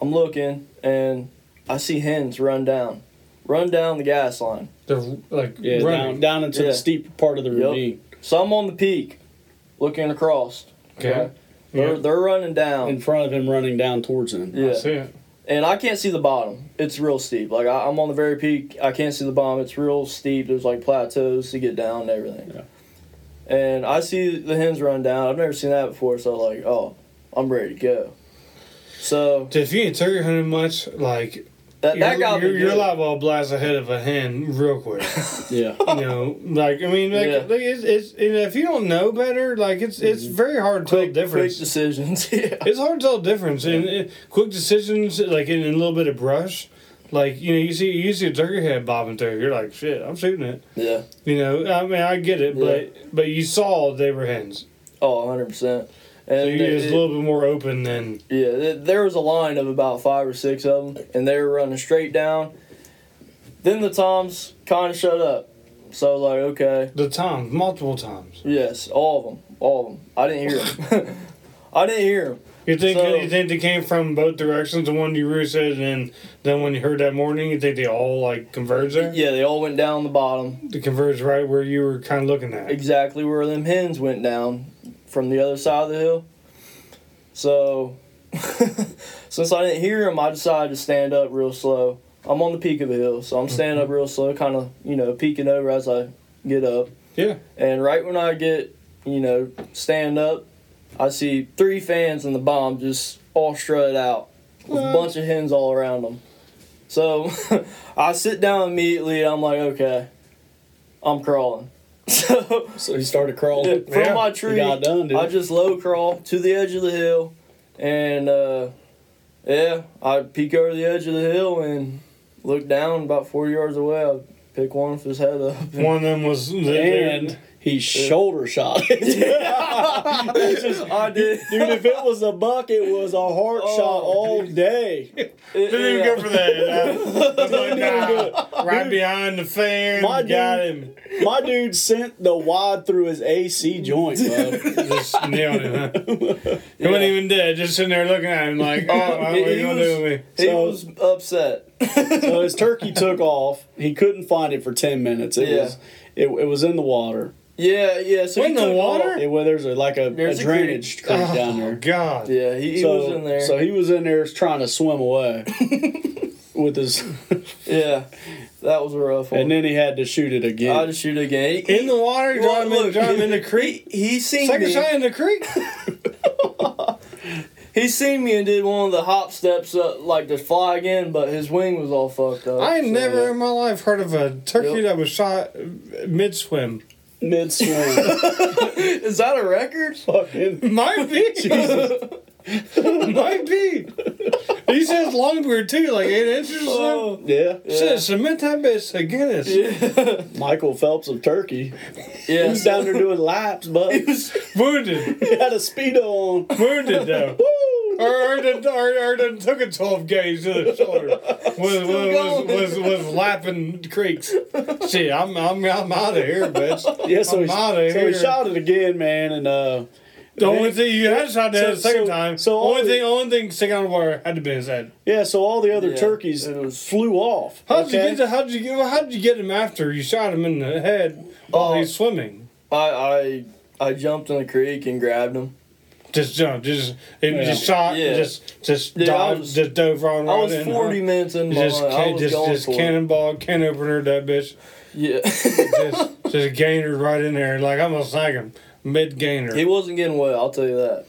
I'm looking, and I see hens run down, run down the gas line. They're like yeah, down, down into yeah. the steep part of the ravine. Yep. So I'm on the peak, looking across. Okay. okay? Yeah. They're, they're running down. In front of him, running down towards him. Yeah. I see it. And I can't see the bottom. It's real steep. Like, I, I'm on the very peak. I can't see the bottom. It's real steep. There's, like, plateaus to get down and everything. Yeah. And I see the hens run down. I've never seen that before, so I'm like, oh, I'm ready to go. So... If you ain't turkey hunting much, like... That, that you're, you're, you're liable to blast ahead of a hen real quick. Yeah. You know, like, I mean, like, yeah. like it's, it's, you know, if you don't know better, like, it's it's very hard to quick, tell the difference. Quick decisions, yeah. It's hard to tell the difference. Yeah. And it, quick decisions, like, in, in a little bit of brush, Like, you know, you see you see a turkey head bobbing through. You're like, shit, I'm shooting it. Yeah. You know, I mean, I get it, but yeah. but you saw they were hens. Oh, one hundred percent. And so you're just a little bit more open than... Yeah, it, there was a line of about five or six of them, and they were running straight down. Then the toms kind of shut up. So, like, okay. The toms, multiple toms. Yes, all of them, all of them. I didn't hear them. I didn't hear them. You think so, you think they came from both directions, the one you really said, and then, then when you heard that morning, you think they all, like, converged there? Yeah, they all went down the bottom. They converged right where you were kind of looking at. Exactly where them hens went down from the other side of the hill. So, since I didn't hear them, I decided to stand up real slow. I'm on the peak of the hill, so I'm standing mm-hmm. up real slow, kind of, you know, peeking over as I get up. Yeah. And right when I get, you know, stand up, I see three fans and the bomb just all strutted out with what? A bunch of hens all around them. So I sit down immediately. And I'm like, okay, I'm crawling. So so you started crawling. From yeah. my tree, got done, dude. I just low crawl to the edge of the hill. And, uh, yeah, I peek over the edge of the hill and look down about forty yards away. I pick one with his head up. One of them was the end. He shoulder shot it. Just, I did. Dude, if it was a buck, it was a heart oh, shot all day. It, didn't yeah. even go for that. I was like, nah, right dude, behind the fan. My got dude, him. My dude sent the wad through his A C joint, bro. Just nailed him. Huh? Yeah. He wasn't even dead. Just sitting there looking at him like, oh, what are you going to do with me? He so, was upset. So his turkey took off. He couldn't find it for ten minutes. It yeah. was it, it was in the water. Yeah, yeah. So in the water? Yeah, well, there's a, like a, there's a drainage creek oh, down there. Oh, God. Yeah, he, he so, was in there. So he was in there trying to swim away with his... Yeah, that was a rough one. And then he had to shoot it again. I had to shoot it again. He, in the water? Well, look, drown him in the creek? He, he seen Second me. Second shot in the creek? He seen me and did one of the hop steps, up, like to fly again, but his wing was all fucked up. I so. never in my life heard of a turkey yep. that was shot mid-swim. Mid swim. Is that a record? Fucking might be. Jesus. Might be. He says longbeard too, like eight inches or so. Uh, yeah. He says cement that bitch a Guinness. Yeah. Michael Phelps of Turkey. Yeah. He was down there doing laps, but he was wounded. He had a speedo on. Wounded though. Woo! Or did or did took a twelve gauge to the shoulder. Was was, was was was lapping creeks. Shit, I'm I'm I'm out of here, bitch. Yeah, so, he, so here. he shot it again, man, and uh the only thing you had shot that so, the second so, time. So only the, thing, only thing sticking on the water had to be his head. Yeah. So all the other yeah, turkeys was, flew off. How did okay? you get? How did you get? How did you get him after you shot him in the head while uh, he's swimming? I, I I jumped in the creek and grabbed him. Just jumped. Just it yeah. just shot. Yeah. Just just yeah, dived, was, just dove on. I was right forty in, minutes in. Just my, can, I was just going just for cannonball, it. can opener, that bitch. Yeah. just just gainer right in there. Like I'm gonna snag him. Mid gainer. He wasn't getting wet, I'll tell you that.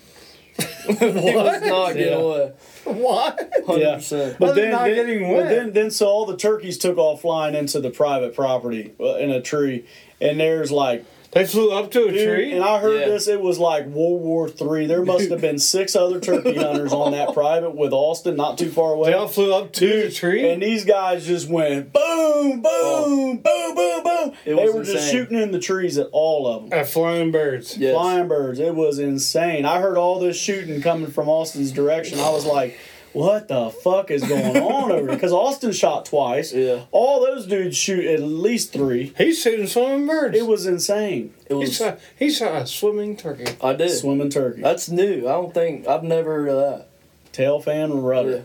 He was not getting yeah. wet. What? one hundred percent. Yeah. But then, not then, getting wet. But then, then, so all the turkeys took off flying into the private property uh, in a tree, and there's like. They flew up to a dude, tree? And I heard yeah. this, it was like World War Three. There must have been six other turkey hunters on that private with Austin, not too far away. They all flew up to dude, a tree? And these guys just went boom, boom, oh. boom, boom, boom. It they were insane. Just shooting in the trees at all of them. At flying birds. Yes. Flying birds. It was insane. I heard all this shooting coming from Austin's direction. I was like, what the fuck is going on over there? Because Austin shot twice. Yeah. All those dudes shoot at least three. He's shooting swimming birds. It was insane. It was. He shot, he shot a swimming turkey. I did. Swimming turkey. That's new. I don't think I've never heard of that. Tail fan rudder.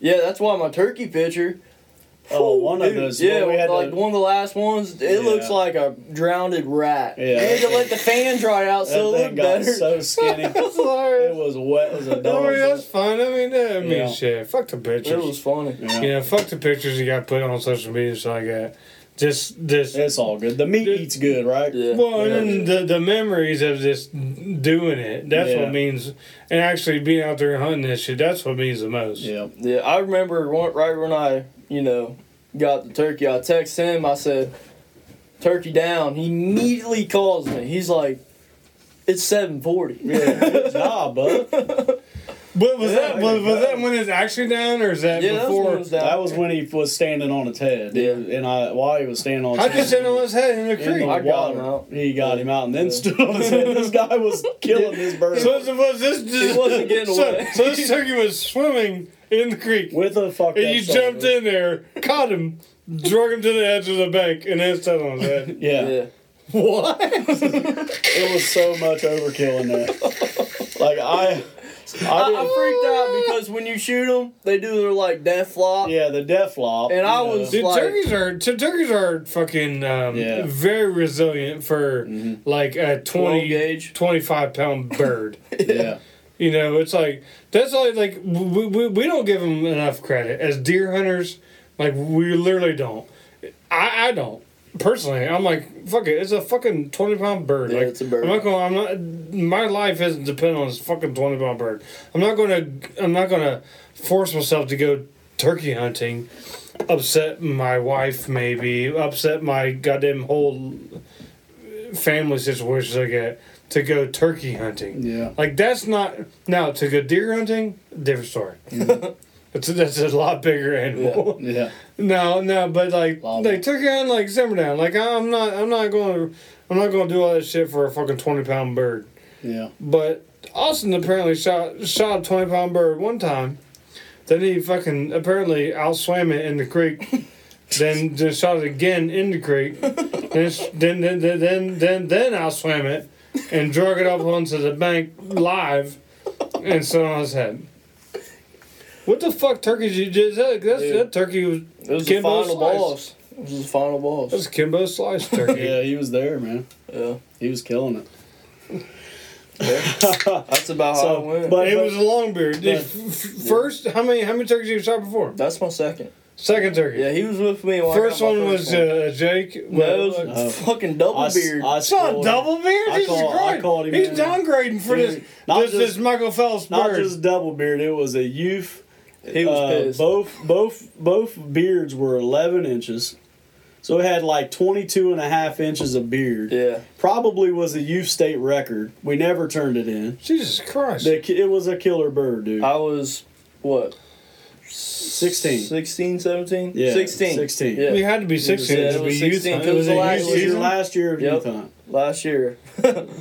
Yeah, yeah that's why my turkey picture. Oh, one dude, of those. Yeah, we had like to, one of the last ones. It yeah. looks like a drowned rat. Yeah. They had to let the fan dry out so that it looked better. That thing got so skinny. It was wet as a dog. I mean, that's fun. I mean, that, I mean yeah. shit. Fuck the pictures. It was funny. Yeah. yeah, fuck the pictures you got put on social media so I got just this. It's all good. The meat the, eats good, right? Yeah. Well, yeah. and then the, the memories of just doing it, that's yeah. what means. And actually being out there hunting this shit, that's what means the most. Yeah. Yeah, I remember one, right when I... you know, got the turkey. I text him. I said, turkey down. He immediately calls me. He's like, it's seven forty. Yeah, good job, bud. But was yeah, that was, was that when his action down, or is that yeah, before? That was, that was when he was standing on his head. Yeah. And I, while he was standing on his I head. I just standing on his head in the creek. In the I got him out. He got yeah. him out and then yeah. stood on his head. This guy was killing his bird. So it was this, this, he wasn't getting so, away. So this turkey was swimming in the creek. With a fuck. And you jumped in there, caught him, drug him to the edge of the bank, and then stood on his head. Yeah. yeah. What? It was so much overkill in that. Like, I... I, I freaked out because when you shoot them, they do their like death flop. Yeah, the death flop. And I was Dude, like, turkeys are turkeys are fucking um, yeah. very resilient for mm-hmm. like a twenty, twenty-five pound bird. Yeah, you know, it's like that's all. Like we, we we don't give them enough credit as deer hunters. Like we literally don't. I I don't. Personally, I'm like, fuck it. It's a fucking twenty pound bird. Yeah, like, it's a bird. I'm not going. I'm not. My life isn't dependent on this fucking twenty pound bird. I'm not going to. I'm not going to force myself to go turkey hunting, upset my wife maybe, upset my goddamn whole family situation I get to go turkey hunting. Yeah. Like that's not now to go deer hunting. Different story. Mm-hmm. It's, that's a lot bigger animal. Yeah. yeah. No, no, but like Lobby. They took it on like simmer down. Like I'm not, I'm not going, I'm not going to do all that shit for a fucking twenty pound bird. Yeah. But Austin apparently shot shot a twenty pound bird one time. Then he fucking apparently outswam it in the creek. then just shot it again in the creek. then then then then then then outswam it and drug it up onto the bank live, and stood on his head. What the fuck turkeys you did? That, that's, that turkey was, it was Kimbo the final boss. It was his final boss. It was Kimbo Slice turkey. Yeah, he was there, man. Yeah. He was killing it. Yeah. That's about so, how it went. But it but, was a long beard. But, First, yeah. how many how many turkeys you shot before? That's my second. Second turkey. Yeah, he was with me. When first I got my one first was uh, Jake. No, it was uh, fucking double I, beard. I, I it's not double beard. I Jesus call, called him. He's man. downgrading for Dude, this, this, just, this Michael Phelps bird. Not just double beard. It was a youth. He was uh, pissed. Both, both, both beards were eleven inches. So it had like twenty-two and a half inches of beard. Yeah. Probably was a youth state record. We never turned it in. Jesus Christ. The, it was a killer bird, dude. I was, what? sixteen. sixteen, seventeen? Yeah. sixteen. sixteen. Yeah. We had to be sixteen. Yeah, it was sixteen. It was, it was, it was last year of yep. youth hunt. Last year.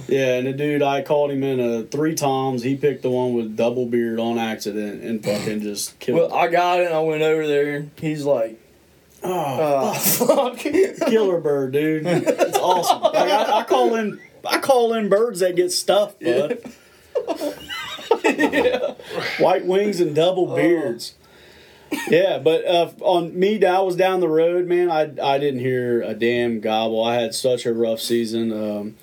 Yeah, and the dude, I called him in a three toms. He picked the one with double beard on accident and fucking just killed well, him. I got it, and I went over there, and he's like, oh, uh, fuck. Killer bird, dude. It's awesome. Like, I, I, call in, I call in birds that get stuffed, bud. Yeah. White wings and double oh. beards. Yeah, but uh, on me, I was down the road, man. I I didn't hear a damn gobble. I had such a rough season, um,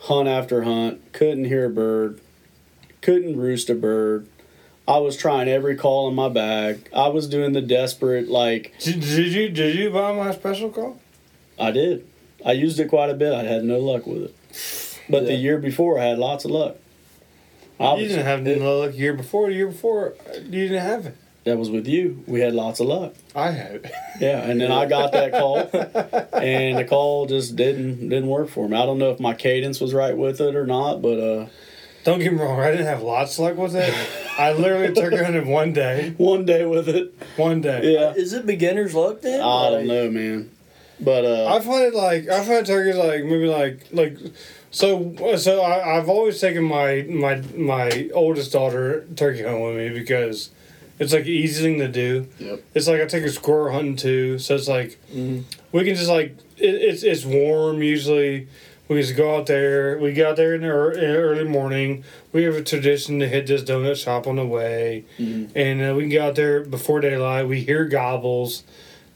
hunt after hunt. Couldn't hear a bird. Couldn't roost a bird. I was trying every call in my bag. I was doing the desperate like. Did, did you did you buy my special call? I did. I used it quite a bit. I had no luck with it. But yeah. the year before, I had lots of luck. I you didn't have no luck the year before. The year before, you didn't have it. That was with you. We had lots of luck. I had. Yeah, and then I got that call, and the call just didn't didn't work for me. I don't know if my cadence was right with it or not, but uh, don't get me wrong. I didn't have lots of luck with it. I literally took it in one day. One day with it. One day. Yeah. Is it beginner's luck then? I don't know, man. But uh, I've hunted like I've hunted turkeys like maybe like like. So, so I, I've always taken my my my oldest daughter turkey hunting with me because. It's like an easy thing to do. Yep. It's like I take a squirrel hunting too, so it's like mm-hmm. we can just like it, it's it's warm usually. We just go out there. We get out there in the early morning. We have a tradition to hit this donut shop on the way, mm-hmm. and uh, we can get out there before daylight. We hear gobbles.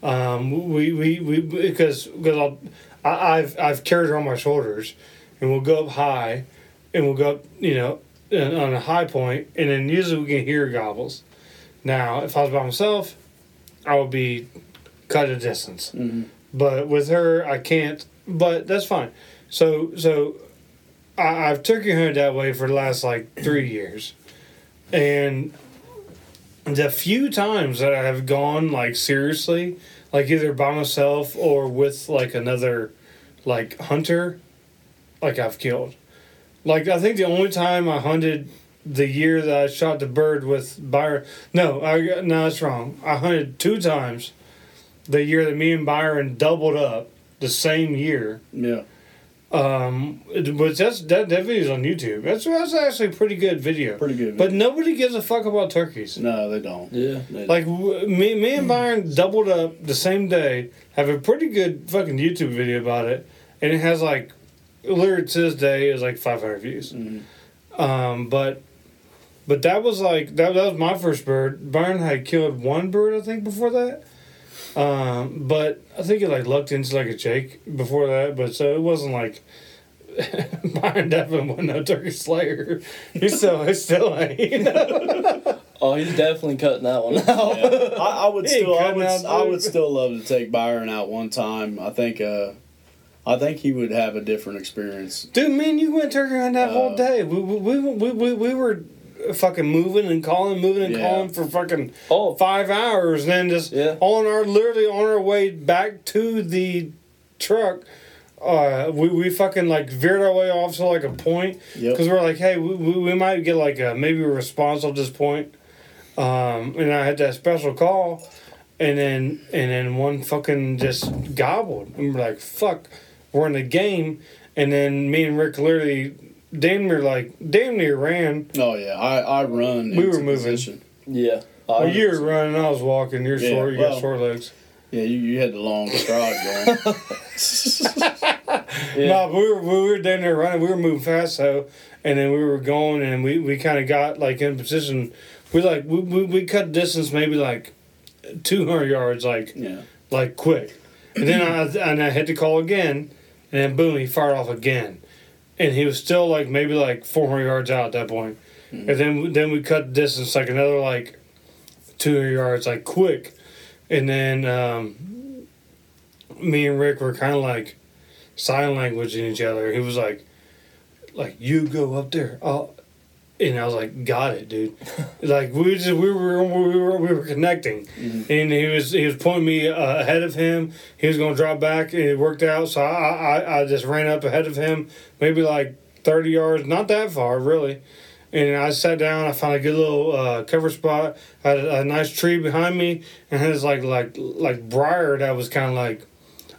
Um, we we we because because I've I've carried her on my shoulders, and we'll go up high, and we'll go up you know on a high point, and then usually we can hear gobbles. Now, if I was by myself, I would be cut a distance. Mm-hmm. But with her, I can't. But that's fine. So, so I, I've turkey hunted that way for the last, like, three years. And the few times that I have gone, like, seriously, like, either by myself or with, like, another, like, hunter, like, I've killed. Like, I think the only time I hunted the year that I shot the bird with Byron. No, I, no, that's wrong. I hunted two times the year that me and Byron doubled up the same year. Yeah. Um, but that's, that, that video's on YouTube. That's, that's actually a pretty good video. Pretty good video. But nobody gives a fuck about turkeys. No, they don't. Yeah. They like, don't. me me and Byron doubled up the same day, have a pretty good fucking YouTube video about it, and it has, like, literally to this day, is like five hundred views. Mm-hmm. Um, but but that was, like, that, that was my first bird. Byron had killed one bird, I think, before that. Um, but I think it like lucked into like a Jake before that, but so it wasn't like Byron Devlin wasn't no turkey slayer. He's still, he's still ain't. You know? Oh, he's definitely cutting that one out. Yeah. I, I would still, I would, out, I would still love to take Byron out one time. I think, uh, I think he would have a different experience. Dude, me and you went turkey hunting that uh, whole day. We we we we we were. Fucking moving and calling, moving and yeah. calling for fucking oh. five hours, and then just yeah. on our literally on our way back to the truck, uh, we we fucking like veered our way off to like a point because yep. we're like, hey, we, we we might get like a maybe a response off this point, um, and I had that special call, and then and then one fucking just gobbled, and we're like, fuck, we're in the game, and then me and Rick literally. Damn near like damn near ran. Oh yeah, I I run. We were moving. Position. Yeah, well, you were running. I was walking. You're yeah, short. You well, got short legs. Yeah, you, you had the long stride going. yeah. No, we were we were damn near running. We were moving fast though, and then we were going, and we, we kind of got like in position. We like we we, we cut distance maybe like two hundred yards like yeah. like quick, and then I and I had to call again, and then boom, he fired off again. And he was still, like, maybe, like, four hundred yards out at that point. Mm-hmm. And then then we cut the distance, like, another, like, two hundred yards, like, quick. And then um, me and Rick were kind of, like, sign languaging each other. He was like, like, you go up there. I'll... And I was like, got it, dude. like, we just we were we were, we were connecting. Mm-hmm. And he was he was pointing me uh, ahead of him. He was going to drop back, and it worked out. So I, I, I just ran up ahead of him, maybe like thirty yards, not that far, really. And I sat down. I found a good little uh, cover spot. I had a, a nice tree behind me, and it was like, like, like briar that was kind of like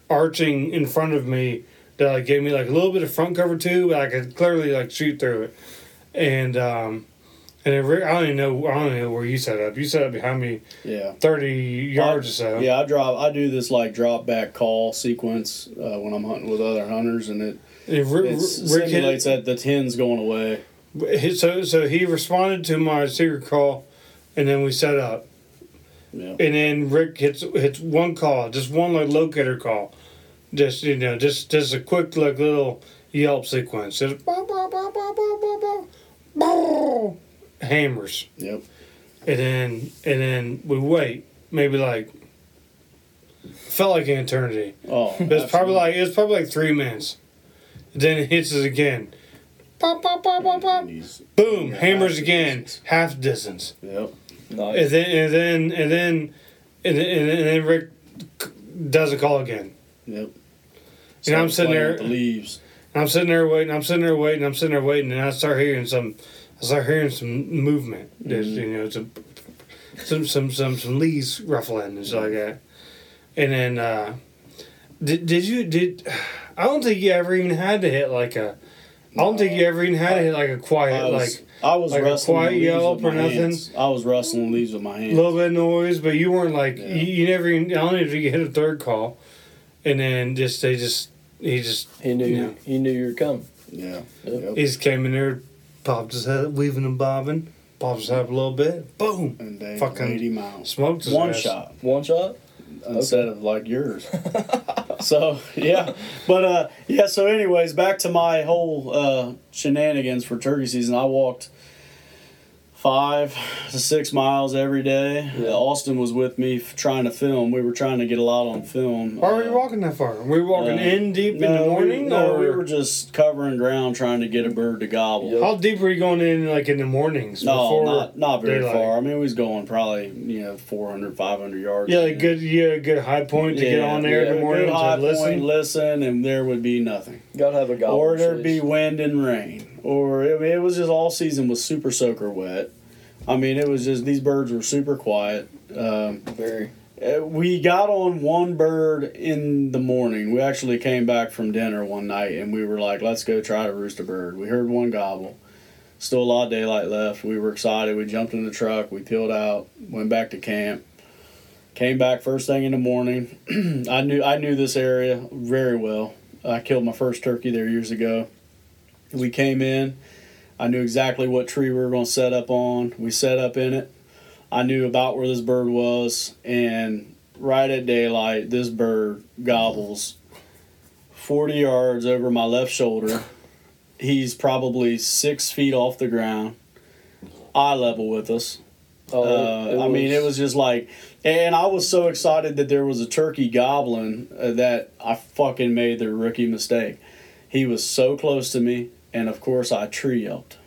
arching in front of me that like gave me like a little bit of front cover too, but I could clearly like shoot through it. And um, and it re- I don't even know I don't even know where you set up. You set up behind me, yeah, thirty yards I, or so. Yeah, I drop. I do this like drop back call sequence uh, when I'm hunting with other hunters, and it it, re- it simulates hit, that the ten's going away. So so he responded to my secret call, and then we set up. Yeah. And then Rick hits hits one call, just one like locator call, just you know just just a quick like little yelp sequence. Just bah, bah, bah, bah, bah, bah, bah. Hammers. Yep. And then and then we wait. Maybe like felt like an eternity. Oh. But it's probably like it's probably like three minutes. Then it hits us again. Pop pop pop pop pop. Boom. Hammers again. Distance. Half distance. Yep. Nice. And then and then and then and then, and then Rick does a call again. Yep. And I'm sitting there. The leaves. I'm sitting there waiting, I'm sitting there waiting, I'm sitting there waiting, and I start hearing some, I start hearing some movement. There's, mm-hmm. you know, some, some, some, some, some leaves ruffling and stuff like that. And then, uh, did, did you, did, I don't think you ever even had to hit like a, I don't no. think you ever even had to hit like a quiet, I was, like, I was like rustling a quiet yelp or nothing. Hands. I was rustling leaves with my hands. A little bit of noise, but you weren't like, yeah. you, you never even, I don't know if you hit a third call, and then just, they just, He just he knew you know, he knew you were coming. Yeah, yep. He just came in there, popped his head, weaving and bobbing, popped his head up a little bit, boom, and they fucking eighty miles, smoked his one ass. shot, one shot instead okay. of like yours. so yeah, but uh, yeah. So anyways, back to my whole uh, shenanigans for turkey season. I walked five to six miles every day. Yeah. Uh, Austin was with me f- trying to film. We were trying to get a lot on film. Why were you walking that far? Were you walking uh, in deep no, in the morning? We, no, or? we were just covering ground trying to get a bird to gobble. Yep. How deep were you going in like in the mornings? No, not, not very daylight. far. I mean, we was going probably, you know, four hundred, five hundred yards. Yeah, like good, yeah, a good high point to yeah, get on there yeah, in the morning. Good high point, listen. listen, and there would be nothing. Got to have a gobble. Or there'd be wind and rain. or I mean, it was just all season was super soaker wet. I mean, it was just these birds were super quiet. Um, Very. We got on one bird in the morning. We actually came back from dinner one night, and we were like, let's go try to roost a bird. We heard one gobble. Still a lot of daylight left. We were excited. We jumped in the truck. We peeled out, went back to camp. Came back first thing in the morning. I knew I knew this area very well. I killed my first turkey there years ago. We came in. I knew exactly what tree we were going to set up on. We set up in it. I knew about where this bird was, and right at daylight, this bird gobbles forty yards over my left shoulder. He's probably six feet off the ground, eye level with us. Oh, uh, I mean, it was just like, and I was so excited that there was a turkey gobbling that I fucking made the rookie mistake. He was so close to me, and of course I tree yelped.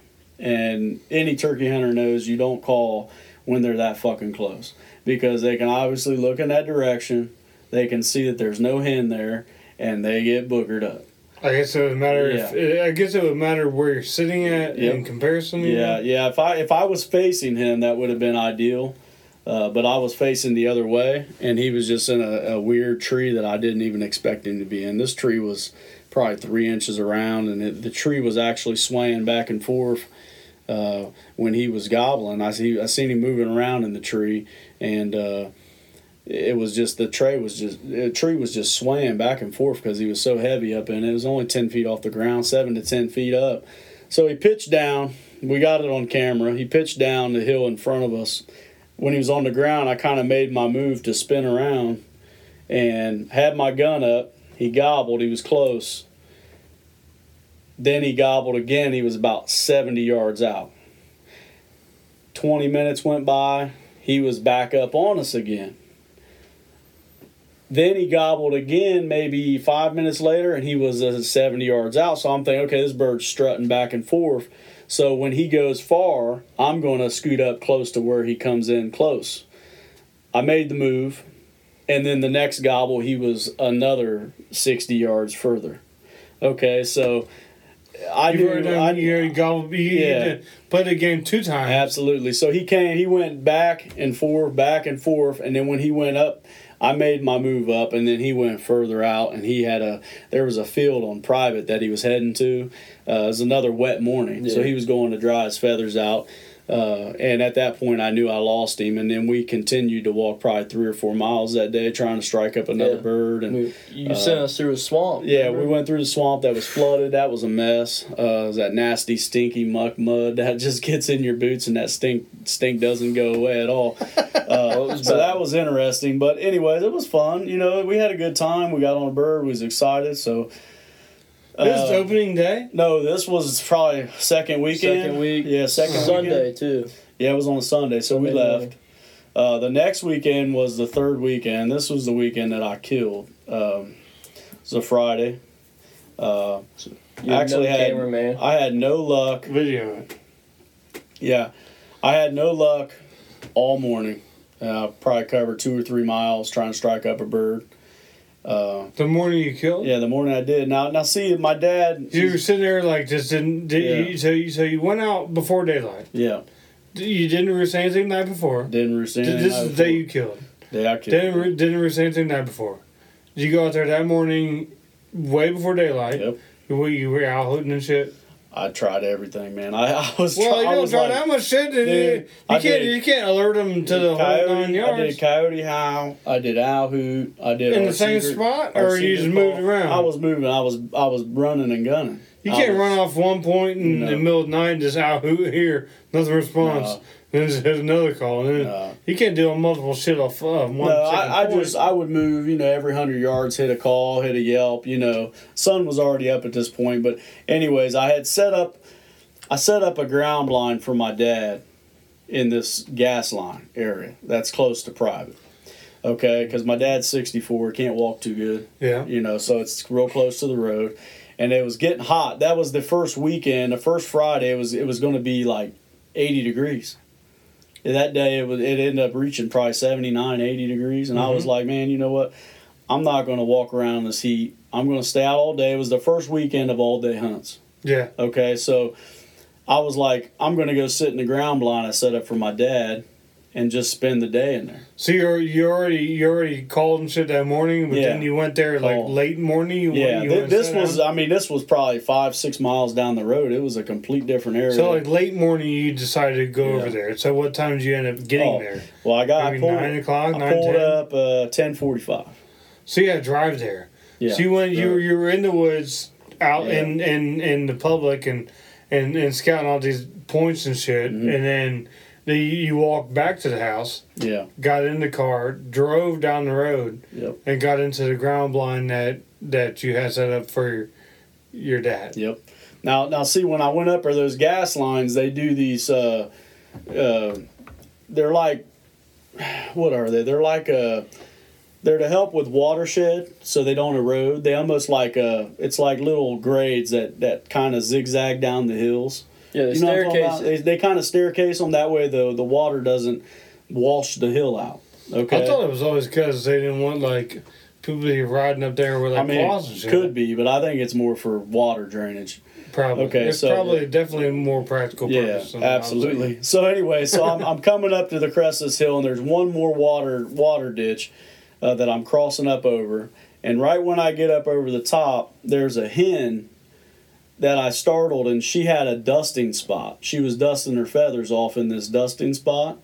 And any turkey hunter knows you don't call when they're that fucking close, because they can obviously look in that direction, they can see that there's no hen there, and they get boogered up. I guess it would matter. Yeah. If it, I guess it would matter where you're sitting at yep. in comparison. Yeah, you know? yeah. If I if I was facing him, that would have been ideal, uh, but I was facing the other way, and he was just in a, a weird tree that I didn't even expect him to be in. This tree was probably three inches around, and it, the tree was actually swaying back and forth. Uh, when he was gobbling, I see I seen him moving around in the tree, and uh, it was just the tray was just the tree was just swaying back and forth because he was so heavy up in it. It was only ten feet off the ground, seven to ten feet up. So he pitched down. We got it on camera. He pitched down the hill in front of us. When he was on the ground, I kind of made my move to spin around and had my gun up. He gobbled. He was close. Then he gobbled again. He was about seventy yards out. twenty minutes went by. He was back up on us again. Then he gobbled again maybe five minutes later, and he was uh, seventy yards out. So I'm thinking, okay, this bird's strutting back and forth. So when he goes far, I'm going to scoot up close to where he comes in close. I made the move, and then the next gobble, he was another sixty yards further. Okay, so... I knew, done, I knew. You gobbled. You yeah. played the game two times. Absolutely. So he came. He went back and forth, back and forth, and then when he went up, I made my move up, and then he went further out, and he had a. There was a field on private that he was heading to. Uh, it was another wet morning, yeah. so he was going to dry his feathers out. Uh, and at that point, I knew I lost him, and then we continued to walk probably three or four miles that day trying to strike up another yeah. bird. And we, You uh, sent us through a swamp. Yeah, remember? We went through the swamp that was flooded. That was a mess. Uh, it was that nasty, stinky muck mud that just gets in your boots, and that stink stink doesn't go away at all. Uh, so that was interesting. But anyways, it was fun. You know, we had a good time. We got on a bird. We was excited, so... This uh, is opening day? No, this was probably second weekend. Second week. Yeah, second Sunday, weekend. too. Yeah, it was on a Sunday, so Sunday we left. Uh, the next weekend was the third weekend. This was the weekend that I killed. Um, it was a Friday. Uh, I actually had, cameraman. I had no luck. Video. Yeah. I had no luck all morning. Uh, probably covered two or three miles trying to strike up a bird. Uh, the morning you killed? Yeah, the morning I did. Now, now see, my dad... You were sitting there like just didn't... Did yeah. you, so, you, so you went out before daylight. Yeah. You didn't roost anything the night before. Didn't roost anything This is the day you killed. Day I killed. Didn't, didn't roost anything the night before. You go out there that morning way before daylight. Yep. You, you were out hunting and shit. I tried everything, man. I, I was well, trying... Well, you don't try like, that much shit. Dude, you, you, can't, did, you can't alert them to the coyote, whole nine yards. I did coyote howl. I did owl hoot. I did... In the same secret, spot? Or you just ball. moved around? I was moving. I was I was running and gunning. You I can't was, run off one point in no. the middle of the night and just owl hoot here. Nothing responds. No. Then just hit another call. Then no. You can't do multiple shit off of one no, I, I just I would move, you know, every one hundred yards, hit a call, hit a yelp, you know. Sun was already up at this point. But anyways, I had set up, I set up a ground line for my dad in this gas line area that's close to private. Okay, because my dad's sixty-four, can't walk too good. Yeah. You know, so it's real close to the road. And it was getting hot. That was the first weekend, the first Friday, it was, it was going to be like eighty degrees. That day, it was it ended up reaching probably seventy-nine, eighty degrees. And mm-hmm. I was like, man, you know what? I'm not going to walk around in this heat. I'm going to stay out all day. It was the first weekend of all-day hunts. Yeah. Okay, so I was like, I'm going to go sit in the ground blind I set up for my dad and just spend the day in there. So you you already you already called and shit that morning, but yeah. then you went there like oh. late morning? You yeah, went, you th- this was, down? I mean, this was probably five, six miles down the road. It was a complete different area. So like late morning you decided to go yeah. over there. So what time did you end up getting oh. there? Well, I got I pulled, nine o'clock, I nine, pulled ten? Up uh, ten forty-five. So you had to drive there. Yeah. So you, went, you, were, you were in the woods out yeah. in, in, in the public and, and, and scouting all these points and shit, mm-hmm. and then... You walked back to the house, yeah. got in the car, drove down the road, yep. and got into the ground blind that, that you had set up for your, your dad. Yep. Now, now see, when I went up there, those gas lines, they do these, uh, uh, they're like, what are they? They're like a, they're to help with watershed so they don't erode. They almost like, a, it's like little grades that, that kind of zigzag down the hills. Yeah, the you know staircase. They, they kind of staircase them that way, though. The water doesn't wash the hill out. Okay. I thought it was always because they didn't want like people to be riding up there with like I mean, claws and shit. Could be, but I think it's more for water drainage. Probably. Okay, it's so, probably definitely a more practical purpose. Yeah, absolutely. So anyway, so I'm I'm coming up to the crest of this hill, and there's one more water water ditch uh, that I'm crossing up over, and right when I get up over the top, there's a hen that I startled, and she had a dusting spot. She was dusting her feathers off in this dusting spot,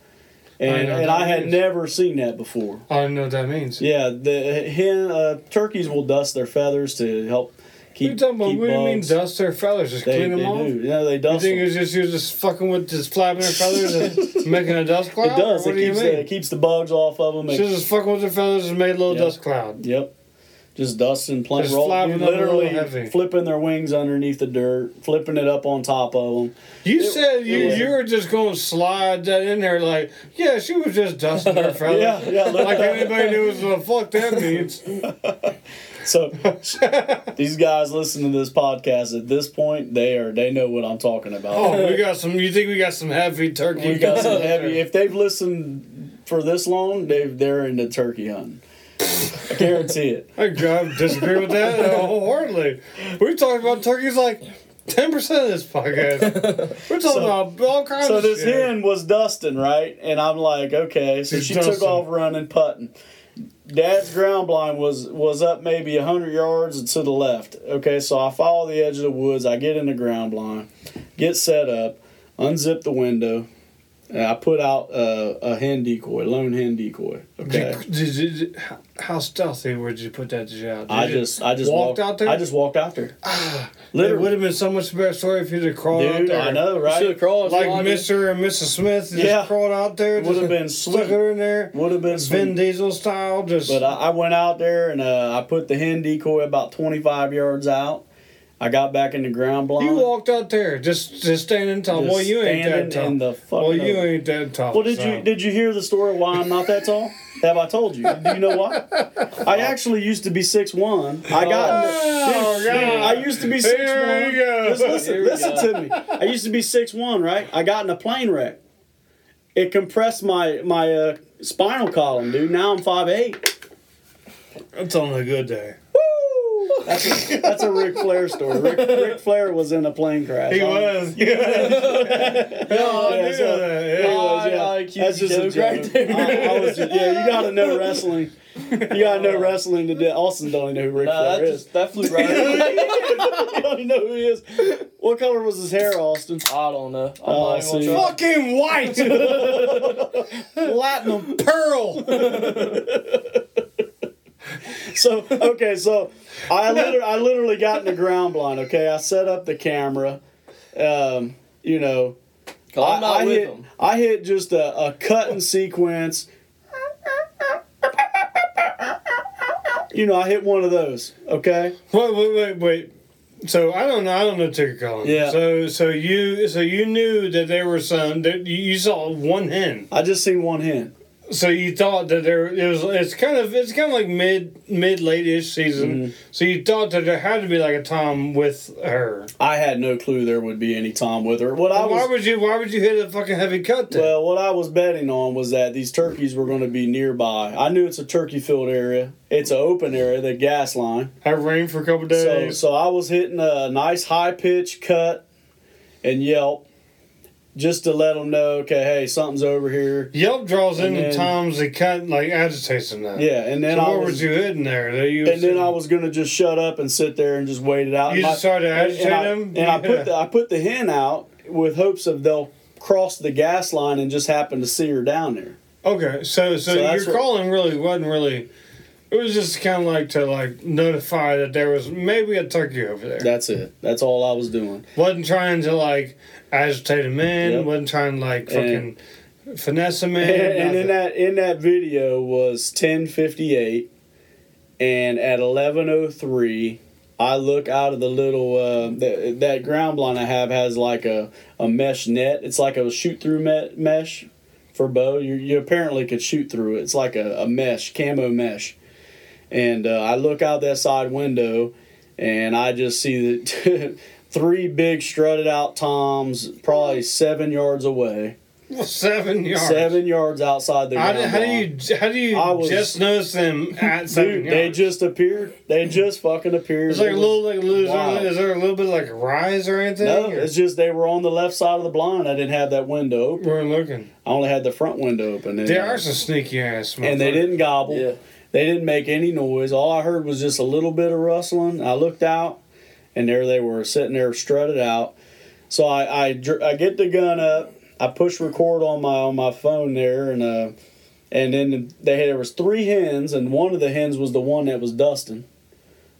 and I, and I had means. never seen that before. I don't know what that means. Yeah, the hen, uh, turkeys will dust their feathers to help keep. You're talking about keep what bugs. Do you mean dust their feathers? Just they, clean them they off? Do. Yeah, they dust. You think them. It's just you're just fucking with just flapping their feathers and making a dust cloud? It does. What it do keeps you mean? The, it keeps the bugs off of them. She's just fucking with their feathers and made a little yep. dust cloud. Yep. Just dusting, playing, rolling, literally flipping their wings underneath the dirt, flipping it up on top of them. You it, said you, was, you were just going to slide that in there like, yeah, she was just dusting her feathers. yeah, yeah, like anybody knew what the fuck that means. So these guys listening to this podcast at this point, they are they know what I'm talking about. Oh, we got some. You think we got some heavy turkey? We got some heavy. If they've listened for this long, they've they're into turkey hunting. I guarantee it. I disagree with that wholeheartedly. We're talking about turkeys like ten percent of this podcast. We're talking so, about all kinds so of shit. So this hen was dusting, right? And I'm like, okay. So She's she dusting. took off running, putting. Dad's ground blind was, was up maybe one hundred yards to the left. Okay, so I follow the edge of the woods. I get in the ground blind, get set up, unzip the window. And I put out uh, a hen decoy, lone hen decoy. Okay. Did, did, did, how stealthy did you put that shit out? Did I just, I just walked, walked out there. I just walked out there. Ah, it would have been so much better story if you'd have crawled Dude, out there. I know, right? Should have crawled like Mister and Missus Smith. Just yeah. crawled out there. Would have been slick. Stuck her in there. Would have been Vin Diesel style. Just. But I, I went out there and uh, I put the hen decoy about twenty-five yards out. I got back in the ground blind. You walked out there, just just standing tall. Well, you ain't that tall. In the well, you ain't that tall. Well, did so. you did you hear the story why I'm not that tall? Have I told you? Do you know why? I actually used to be six one. I got. Oh, God. I used to be six one. Here we go. Just listen, Here we listen go. to me. I used to be six one, right? I got in a plane wreck. It compressed my my uh, spinal column, dude. Now I'm five eight. That's on a good day. That's a, that's a Ric Flair story. Ric, Ric Flair was in a plane crash. He was. Yeah. No, I knew that. He was, yeah. That's just a joke right there. I, I was just, yeah, you got to know wrestling. You got to know wrestling to death. Austin don't even know who Ric nah, Flair that is. Just, that flew right over. You don't even know who he is. What color was his hair, Austin? I don't know. I'm oh, not see. Fucking white. Platinum pearl. So, okay, so I literally, I literally got in the ground blind, okay? I set up the camera. Um, you know, I'm not I, I with hit, them. I hit just a, a cutting sequence. You know, I hit one of those, okay? Wait, wait, wait, wait. So I don't know. I don't know ticker column. Yeah. So so you so you knew that there were some that you saw one hen. I just seen one hen. So you thought that there it was it's kind of it's kind of like mid mid late-ish season. Mm-hmm. So you thought that there had to be like a tom with her. I had no clue there would be any tom with her. What well, I was, why would you why would you hit a fucking heavy cut then? Well, what I was betting on was that these turkeys were going to be nearby. I knew it's a turkey field area. It's an open area, the gas line. It rained for a couple of days. So, so I was hitting a nice high pitch cut and yelp. Just to let them know, okay, hey, something's over here. Yelp draws and in then, the times that kind of, like, agitates them now. Yeah, and then so I what was... you hitting there? You and then saying, I was going to just shut up and sit there and just wait it out. You and just started to agitate and I, them? And yeah. I, put the, I put the hen out with hopes of they'll cross the gas line and just happen to see her down there. Okay, so, so, so your calling really wasn't really... It was just kind of like to, like, notify that there was maybe a turkey over there. That's it. That's all I was doing. Wasn't trying to, like... agitated men, yep. Wasn't trying to like fucking and, finesse a man. And, and in that in that video was ten fifty eight, and at eleven oh three, I look out of the little uh, that that ground blind I have has like a, a mesh net. It's like a shoot through me- mesh for bow. You you apparently could shoot through it. It's like a, a mesh, camo mesh. And uh, I look out that side window, and I just see that. Three big strutted out toms, probably seven yards away. Well, seven yards. Seven yards outside the ground. I, how do you? How do you? I was, just notice them at seven dude, yards. They just appeared. They just fucking appeared. It's like it a little, like little. Is there a little bit like a rise or anything? No, or? It's just they were on the left side of the blind. I didn't have that window open. We weren't looking. I only had the front window open. There are some sneaky ass. And they didn't gobble. Yeah. They didn't make any noise. All I heard was just a little bit of rustling. I looked out. And there they were, sitting there, strutted out. So I, I, I get the gun up. I push record on my on my phone there, and uh, and then they had, there was three hens, and one of the hens was the one that was dusting.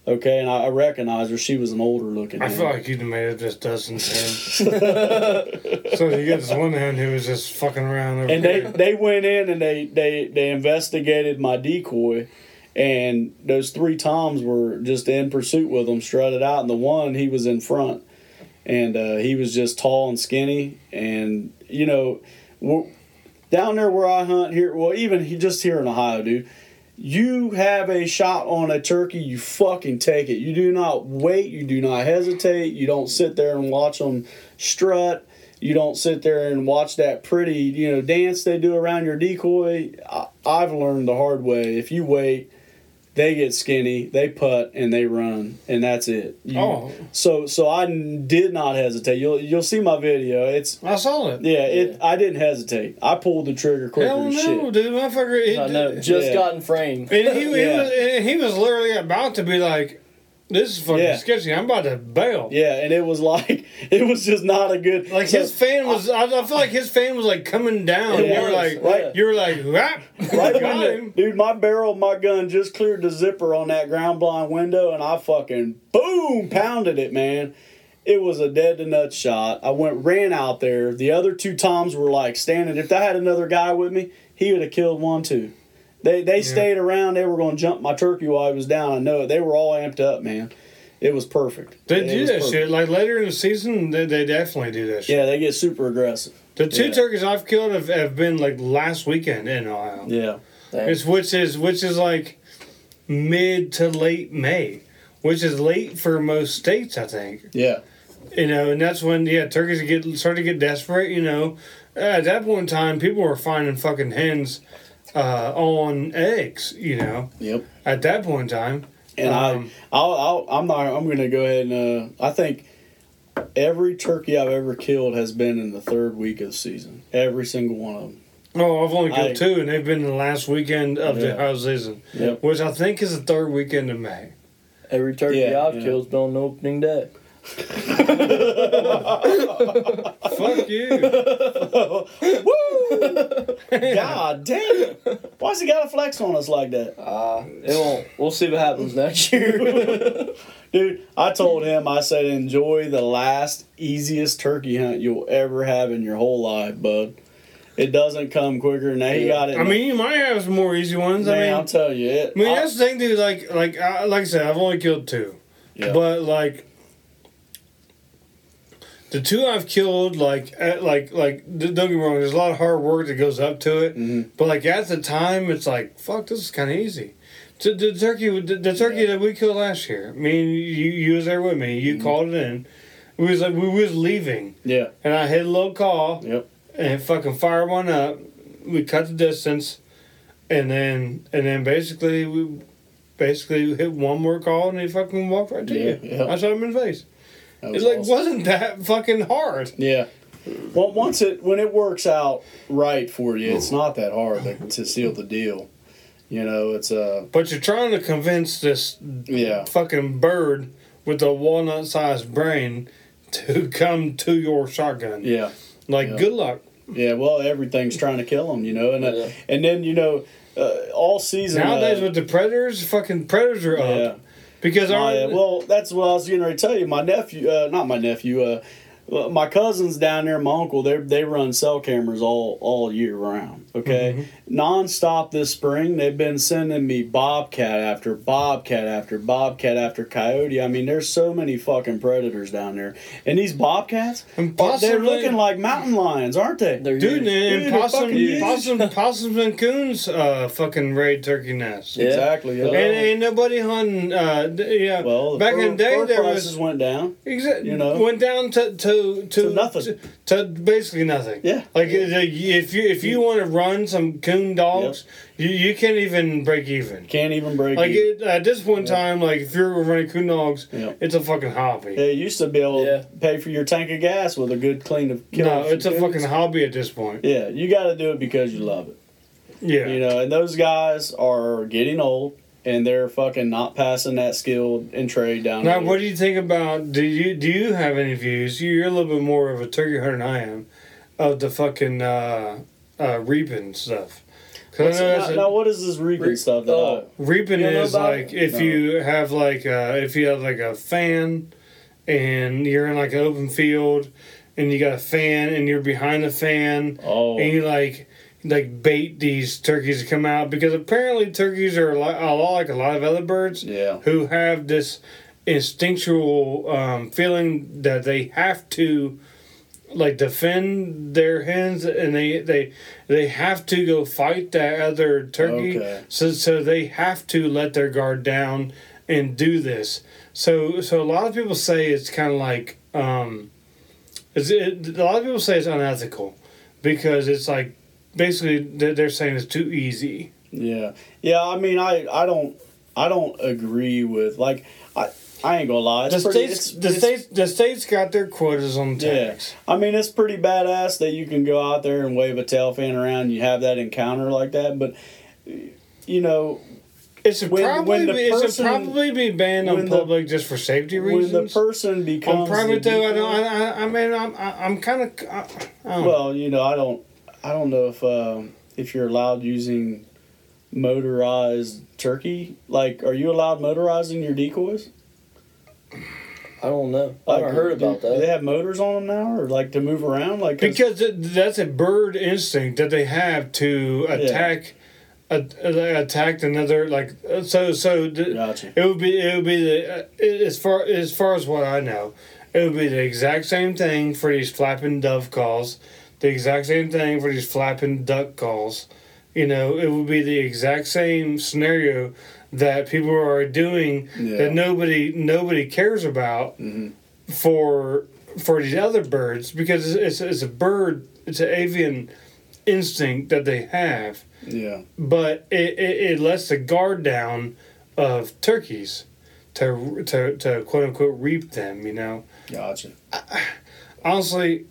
Okay, and I, I recognized her. She was an older looking. I hen. Feel like you'd have made it just Dustin's hen. So you get this one hen who was just fucking around. Over and they, they went in and they they they investigated my decoy. And those three toms were just in pursuit with them, strutted out. And the one, he was in front. And uh, he was just tall and skinny. And, you know, w- down there where I hunt here, well, even he, just here in Ohio, dude, you have a shot on a turkey, you fucking take it. You do not wait. You do not hesitate. You don't sit there and watch them strut. You don't sit there and watch that pretty, you know, dance they do around your decoy. I- I've learned the hard way. If you wait... They get skinny, they putt, and they run, and that's it. You, oh, so so I did not hesitate. You'll you'll see my video. It's I saw it. Yeah, it. Yeah. I didn't hesitate. I pulled the trigger quicker than shit. Hell no, dude, motherfucker! It, I know. Just yeah. got in frame. And he, he yeah. was and he was literally about to be like, "This is fucking yeah. sketchy. I'm about to bail." Yeah, and it was like it was just not a good. Like his fan was. I, I feel like his fan was like coming down. You were like, right. You were like, rap. Right got him. Dude, my barrel of my gun just cleared the zipper on that ground blind window, and I fucking boom pounded it, man. It was a dead to nuts shot. I went ran out there. The other two toms were like standing. If I had another guy with me, he would have killed one too. They they yeah. stayed around. They were going to jump my turkey while I was down. I know it. They were all amped up, man. It was perfect. They it do that perfect. shit. Like later in the season, they, they definitely do that shit. Yeah, they get super aggressive. The two yeah. turkeys I've killed have, have been like last weekend in Ohio. Yeah. Damn. It's which is which is like mid to late May, which is late for most states, I think. Yeah. You know, and that's when yeah turkeys get start to get desperate. You know, at that point in time, people were finding fucking hens. Uh, on eggs, you know. Yep. At that point in time, and um, I, I'll, I'll, I'm not. I'm going to go ahead and uh, I think every turkey I've ever killed has been in the third week of the season. Every single one of them. Oh, I've only killed I, two, and they've been in the last weekend of yeah. the whole season, yep. which I think is the third weekend of May. Every turkey yeah, I've yeah. killed's been on opening day. Fuck you. Woo! God damn. Why's he gotta flex on us like that? Uh, it won't. We'll see what happens next year. Dude, I told him, I said, enjoy the last easiest turkey hunt you'll ever have in your whole life, bud. It doesn't come quicker. Now he yeah. got it. I mean, you might have some more easy ones. Man, I mean, I'll tell you. It, I mean, I, that's the thing, dude. Like, like, I, like I said, I've only killed two. Yeah. But, like... The two I've killed, like, at, like, like, don't get me wrong, there's a lot of hard work that goes up to it. Mm-hmm. But, like, at the time, it's like, fuck, this is kind of easy. The, the turkey, the, the turkey yeah. that we killed last year, I mean, you, you was there with me. You mm-hmm. called it in. We was like, we was leaving. Yeah. And I hit a low call. Yep. And fucking fired one up. We cut the distance. And then, and then basically, we basically hit one more call, and he fucking walked right to yeah. you. Yeah. I shot him in the face. It's like, awesome. Wasn't that fucking hard? Yeah. Well, once it, when it works out right for you, it's not that hard like, to seal the deal. You know, it's a... Uh, but you're trying to convince this yeah. fucking bird with a walnut-sized brain to come to your shotgun. Yeah. Like, yeah. good luck. Yeah, well, everything's trying to kill them, you know. And, uh, yeah. and then, you know, uh, all season... Nowadays uh, with the predators, fucking predators are up. Yeah. Because I uh, well, that's what I was going to tell you. My nephew, uh, not my nephew, uh, my cousins down there, my uncle, they they run cell cameras all, all year round. Okay, mm-hmm. non-stop this spring, they've been sending me bobcat after bobcat after bobcat after coyote. I mean, there's so many fucking predators down there, and these bobcats, and possibly, they're looking like mountain lions, aren't they? Dude, dude, and possum, possum, possums and coons, uh, fucking raid turkey nests. Yeah. Exactly. Yeah. And ain't nobody hunting. Uh, yeah. Well, back fur, in the day, there prices was, went down. Exactly. You know, went down to to to, to nothing. To, to basically nothing. Yeah. Like yeah. if you if you yeah. want to run. Some coon dogs, yep. you, you can't even break even. Can't even break like even. It, at this one yep. time, like if you're running coon dogs, yep. it's a fucking hobby. Yeah, you used to be able yeah. to pay for your tank of gas with a good clean of kills. No, it's a coons. Fucking hobby at this point. Yeah, you got to do it because you love it. Yeah. You know, and those guys are getting old and they're fucking not passing that skill and trade down. Now, what do you think about, do you, do you have any views? You're a little bit more of a turkey hunter than I am, of the fucking, uh, Uh, reaping stuff. Now, now, what is this reaping reap, stuff? Uh, reaping is like it? if no. you have like a, if you have like a fan, and you're in like an open field, and you got a fan, and you're behind the fan, oh. and you like like bait these turkeys to come out, because apparently turkeys are a lot, a lot like a lot of other birds, yeah. who have this instinctual um, feeling that they have to. Like defend their hens, and they they they have to go fight that other turkey. Okay. So so they have to let their guard down and do this. So so a lot of people say it's kind of like um, is it, a lot of people say it's unethical because it's like basically they're saying it's too easy. Yeah, yeah. I mean, I, I don't I don't agree with like I. I ain't gonna lie. The states, the states, the states got their quotas on tags. Yeah. I mean, it's pretty badass that you can go out there and wave a tail fan around. And you have that encounter like that, but you know, it's when, probably when the person, it should probably be banned on the, public just for safety reasons. When the person becomes on private though, I don't. I, I mean, I'm I'm kind of. Well, you know, I don't. I don't know if uh, if you're allowed using motorized turkey. Like, are you allowed motorizing your decoys? I don't know. I've like, heard about do, that. Do they have motors on them now, or like to move around? Like because that's a bird instinct that they have to attack, yeah. a, attack another. Like so, so gotcha. It would be it would be the as far as far as what I know, it would be the exact same thing for these flapping dove calls, the exact same thing for these flapping duck calls. You know, it would be the exact same scenario that people are doing yeah. that nobody nobody cares about mm-hmm. for for these other birds because it's, it's it's a bird it's an avian instinct that they have yeah but it, it, it lets the guard down of turkeys to to to quote unquote reap them you know gotcha I, honestly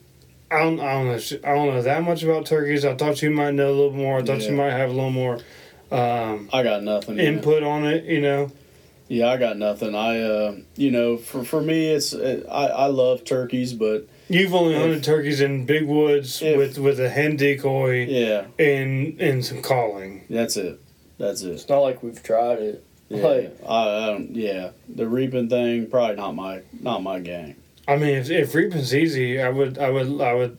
I don't I don't know I don't know that much about turkeys I thought you might know a little more I thought yeah. you might have a little more. Um, I got nothing input on it, you know. Yeah, I got nothing. I, uh, you know, for for me, it's it, I I love turkeys, but you've only if, hunted turkeys in big woods if, with, with a hen decoy, yeah, and and some calling. That's it. That's it. It's not like we've tried it. Yeah, like, I, I don't. Yeah, the reaping thing probably not my not my game. I mean, if if reaping's easy, I would I would I would.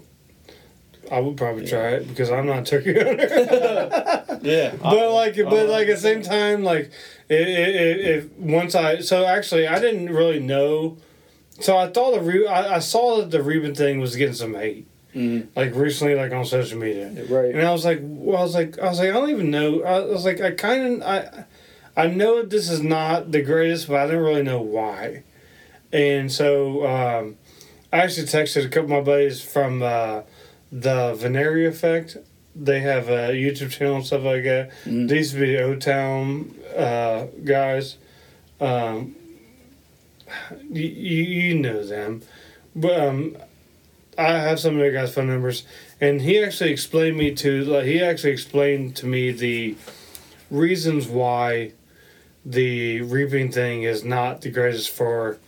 I would probably yeah. try it because I'm not a turkey hunter. yeah, but I, like, but I, like at the same time, like, if, if, if once I so actually I didn't really know So I thought the Re- I, I saw that the Reuben thing was getting some hate, mm-hmm. like recently, like on social media. Right. And I was like, well, I was like, I was like, I don't even know. I was like, I kind of, I, I know this is not the greatest, but I didn't really know why. And so um, I actually texted a couple of my buddies from uh, the Veneri Effect. They have a YouTube channel and stuff like that. Mm-hmm. They used to be O-Town uh, guys. Um, you, you know them. But um, I have some of their guys' phone numbers. And he actually explained me to, like, he actually explained to me the reasons why the reaping thing is not the greatest for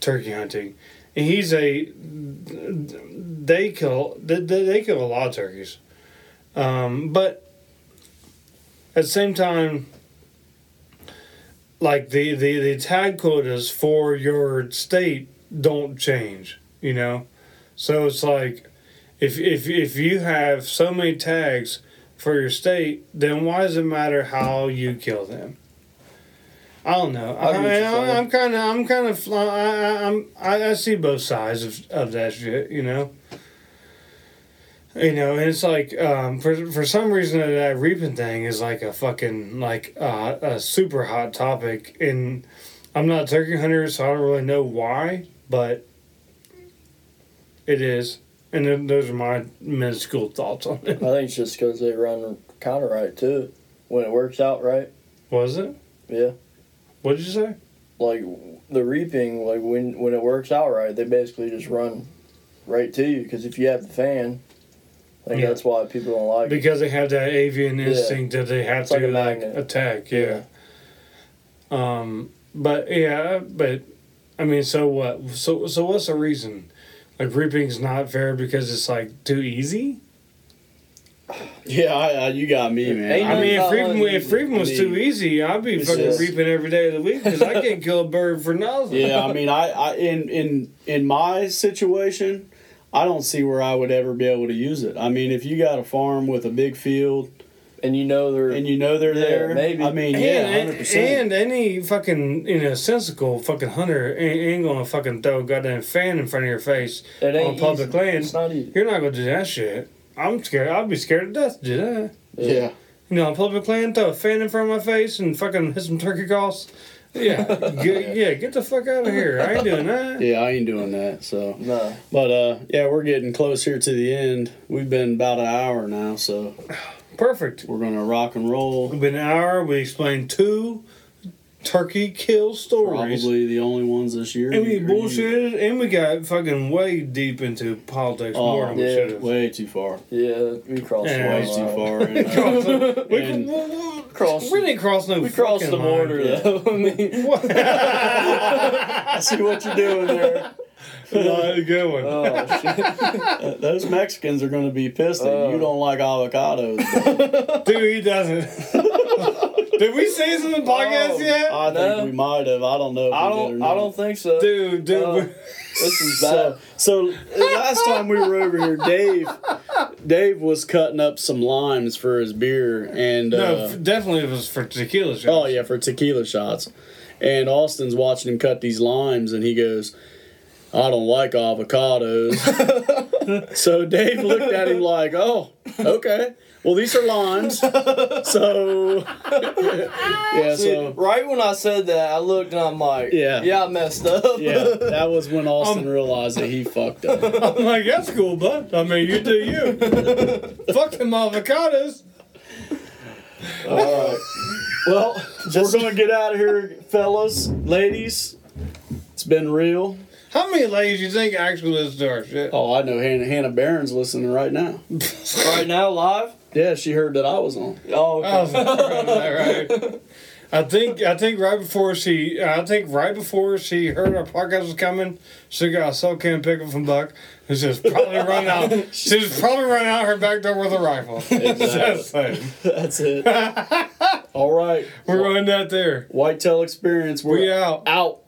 turkey hunting. And he's a, they kill, they, they kill a lot of turkeys. Um, but at the same time, like the, the, the tag quotas for your state don't change, you know? So it's like, if, if, if you have so many tags for your state, then why does it matter how you kill them? I don't know. I, I, I'm kind of, I'm kind of, I, I'm, I, I see both sides of, of that shit, you know? You know, and it's like, um, for for some reason that reaping thing is like a fucking, like, uh, a super hot topic. And I'm not a turkey hunter, so I don't really know why, but it is. And then those are my minuscule thoughts on it. I think it's just because they run kind of right, too, when it works out right. Was it? Yeah. What did you say? Like, the reaping, like, when, when it works out right, they basically just run right to you. Because if you have the fan... Like yeah. That's why people don't like because it. Because they have that avian instinct yeah. that they have it's to, like, like attack, yeah. yeah. Um, but, yeah, but, I mean, so what? So so what's the reason? Like, reaping's not fair because it's, like, too easy? Yeah, I, I, you got me, man. I, I mean, if reaping, if reaping was too easy, I'd be it's fucking just... reaping every day of the week because I can't kill a bird for nothing. Yeah, I mean, I, I in, in in my situation... I don't see where I would ever be able to use it. I mean, if you got a farm with a big field, and you know they're and you know they're yeah, there, maybe. I mean, and, yeah, one hundred percent. And any fucking you know sensible fucking hunter ain't, ain't gonna fucking throw a goddamn fan in front of your face it ain't on public easy. Land. It's not easy. You're not gonna do that shit. I'm scared. I'd be scared to death to do that. Yeah. You know, on public land, throw a fan in front of my face and fucking hit some turkey calls. Yeah, get, yeah, get the fuck out of here. I ain't doing that. Yeah, I ain't doing that, so. No. But, uh, yeah, we're getting close here to the end. We've been about an hour now, so. Perfect. We're going to rock and roll. We've been an hour. We explained two turkey kill stories. Probably the only ones this year. And we bullshitted, and we got fucking way deep into politics. Oh, more than yeah. we should have. Way too far. Yeah, we crossed yeah. way too far. And, uh, we and, can, Cross, we didn't cross no. We crossed the border line, though. I mean, I see what you're doing there. No, good one. Oh shit! Those Mexicans are going to be pissed that uh, you don't like avocados, dude. He doesn't. Did we say this in the podcast oh, yet? I no. think we might have. I don't know. If I we don't. Did or not. I don't think so, dude. Dude, uh, this is bad. So, so last time we were over here, Dave. Dave was cutting up some limes for his beer, and no, uh, definitely it was for tequila shots. Oh yeah, for tequila shots. And Austin's watching him cut these limes, and he goes, "I don't like avocados." So Dave looked at him like, "Oh, okay. Well, these are limes." So yeah, See, so right when I said that, I looked and I'm like, "Yeah, yeah, I messed up." Yeah, that was when Austin um, realized that he fucked up. I'm like, "That's cool, bud. I mean, you do you. Fuck them avocados." All right. Well, Just, we're gonna get out of here, fellas, ladies. It's been real. How many ladies do you think actually listen to our shit? Oh, I know Hannah, Hannah Barron's listening right now. Right now, live? Yeah, she heard that I was on. Oh, okay. I, was right. I think I think right before she I think right before she heard our podcast was coming, she got a cell can pickup from Buck. And she's probably run out. She's probably run out her back door with a rifle. Exactly. That's it. All right, we're going out there. Whitetail Experience. We're we out. Out.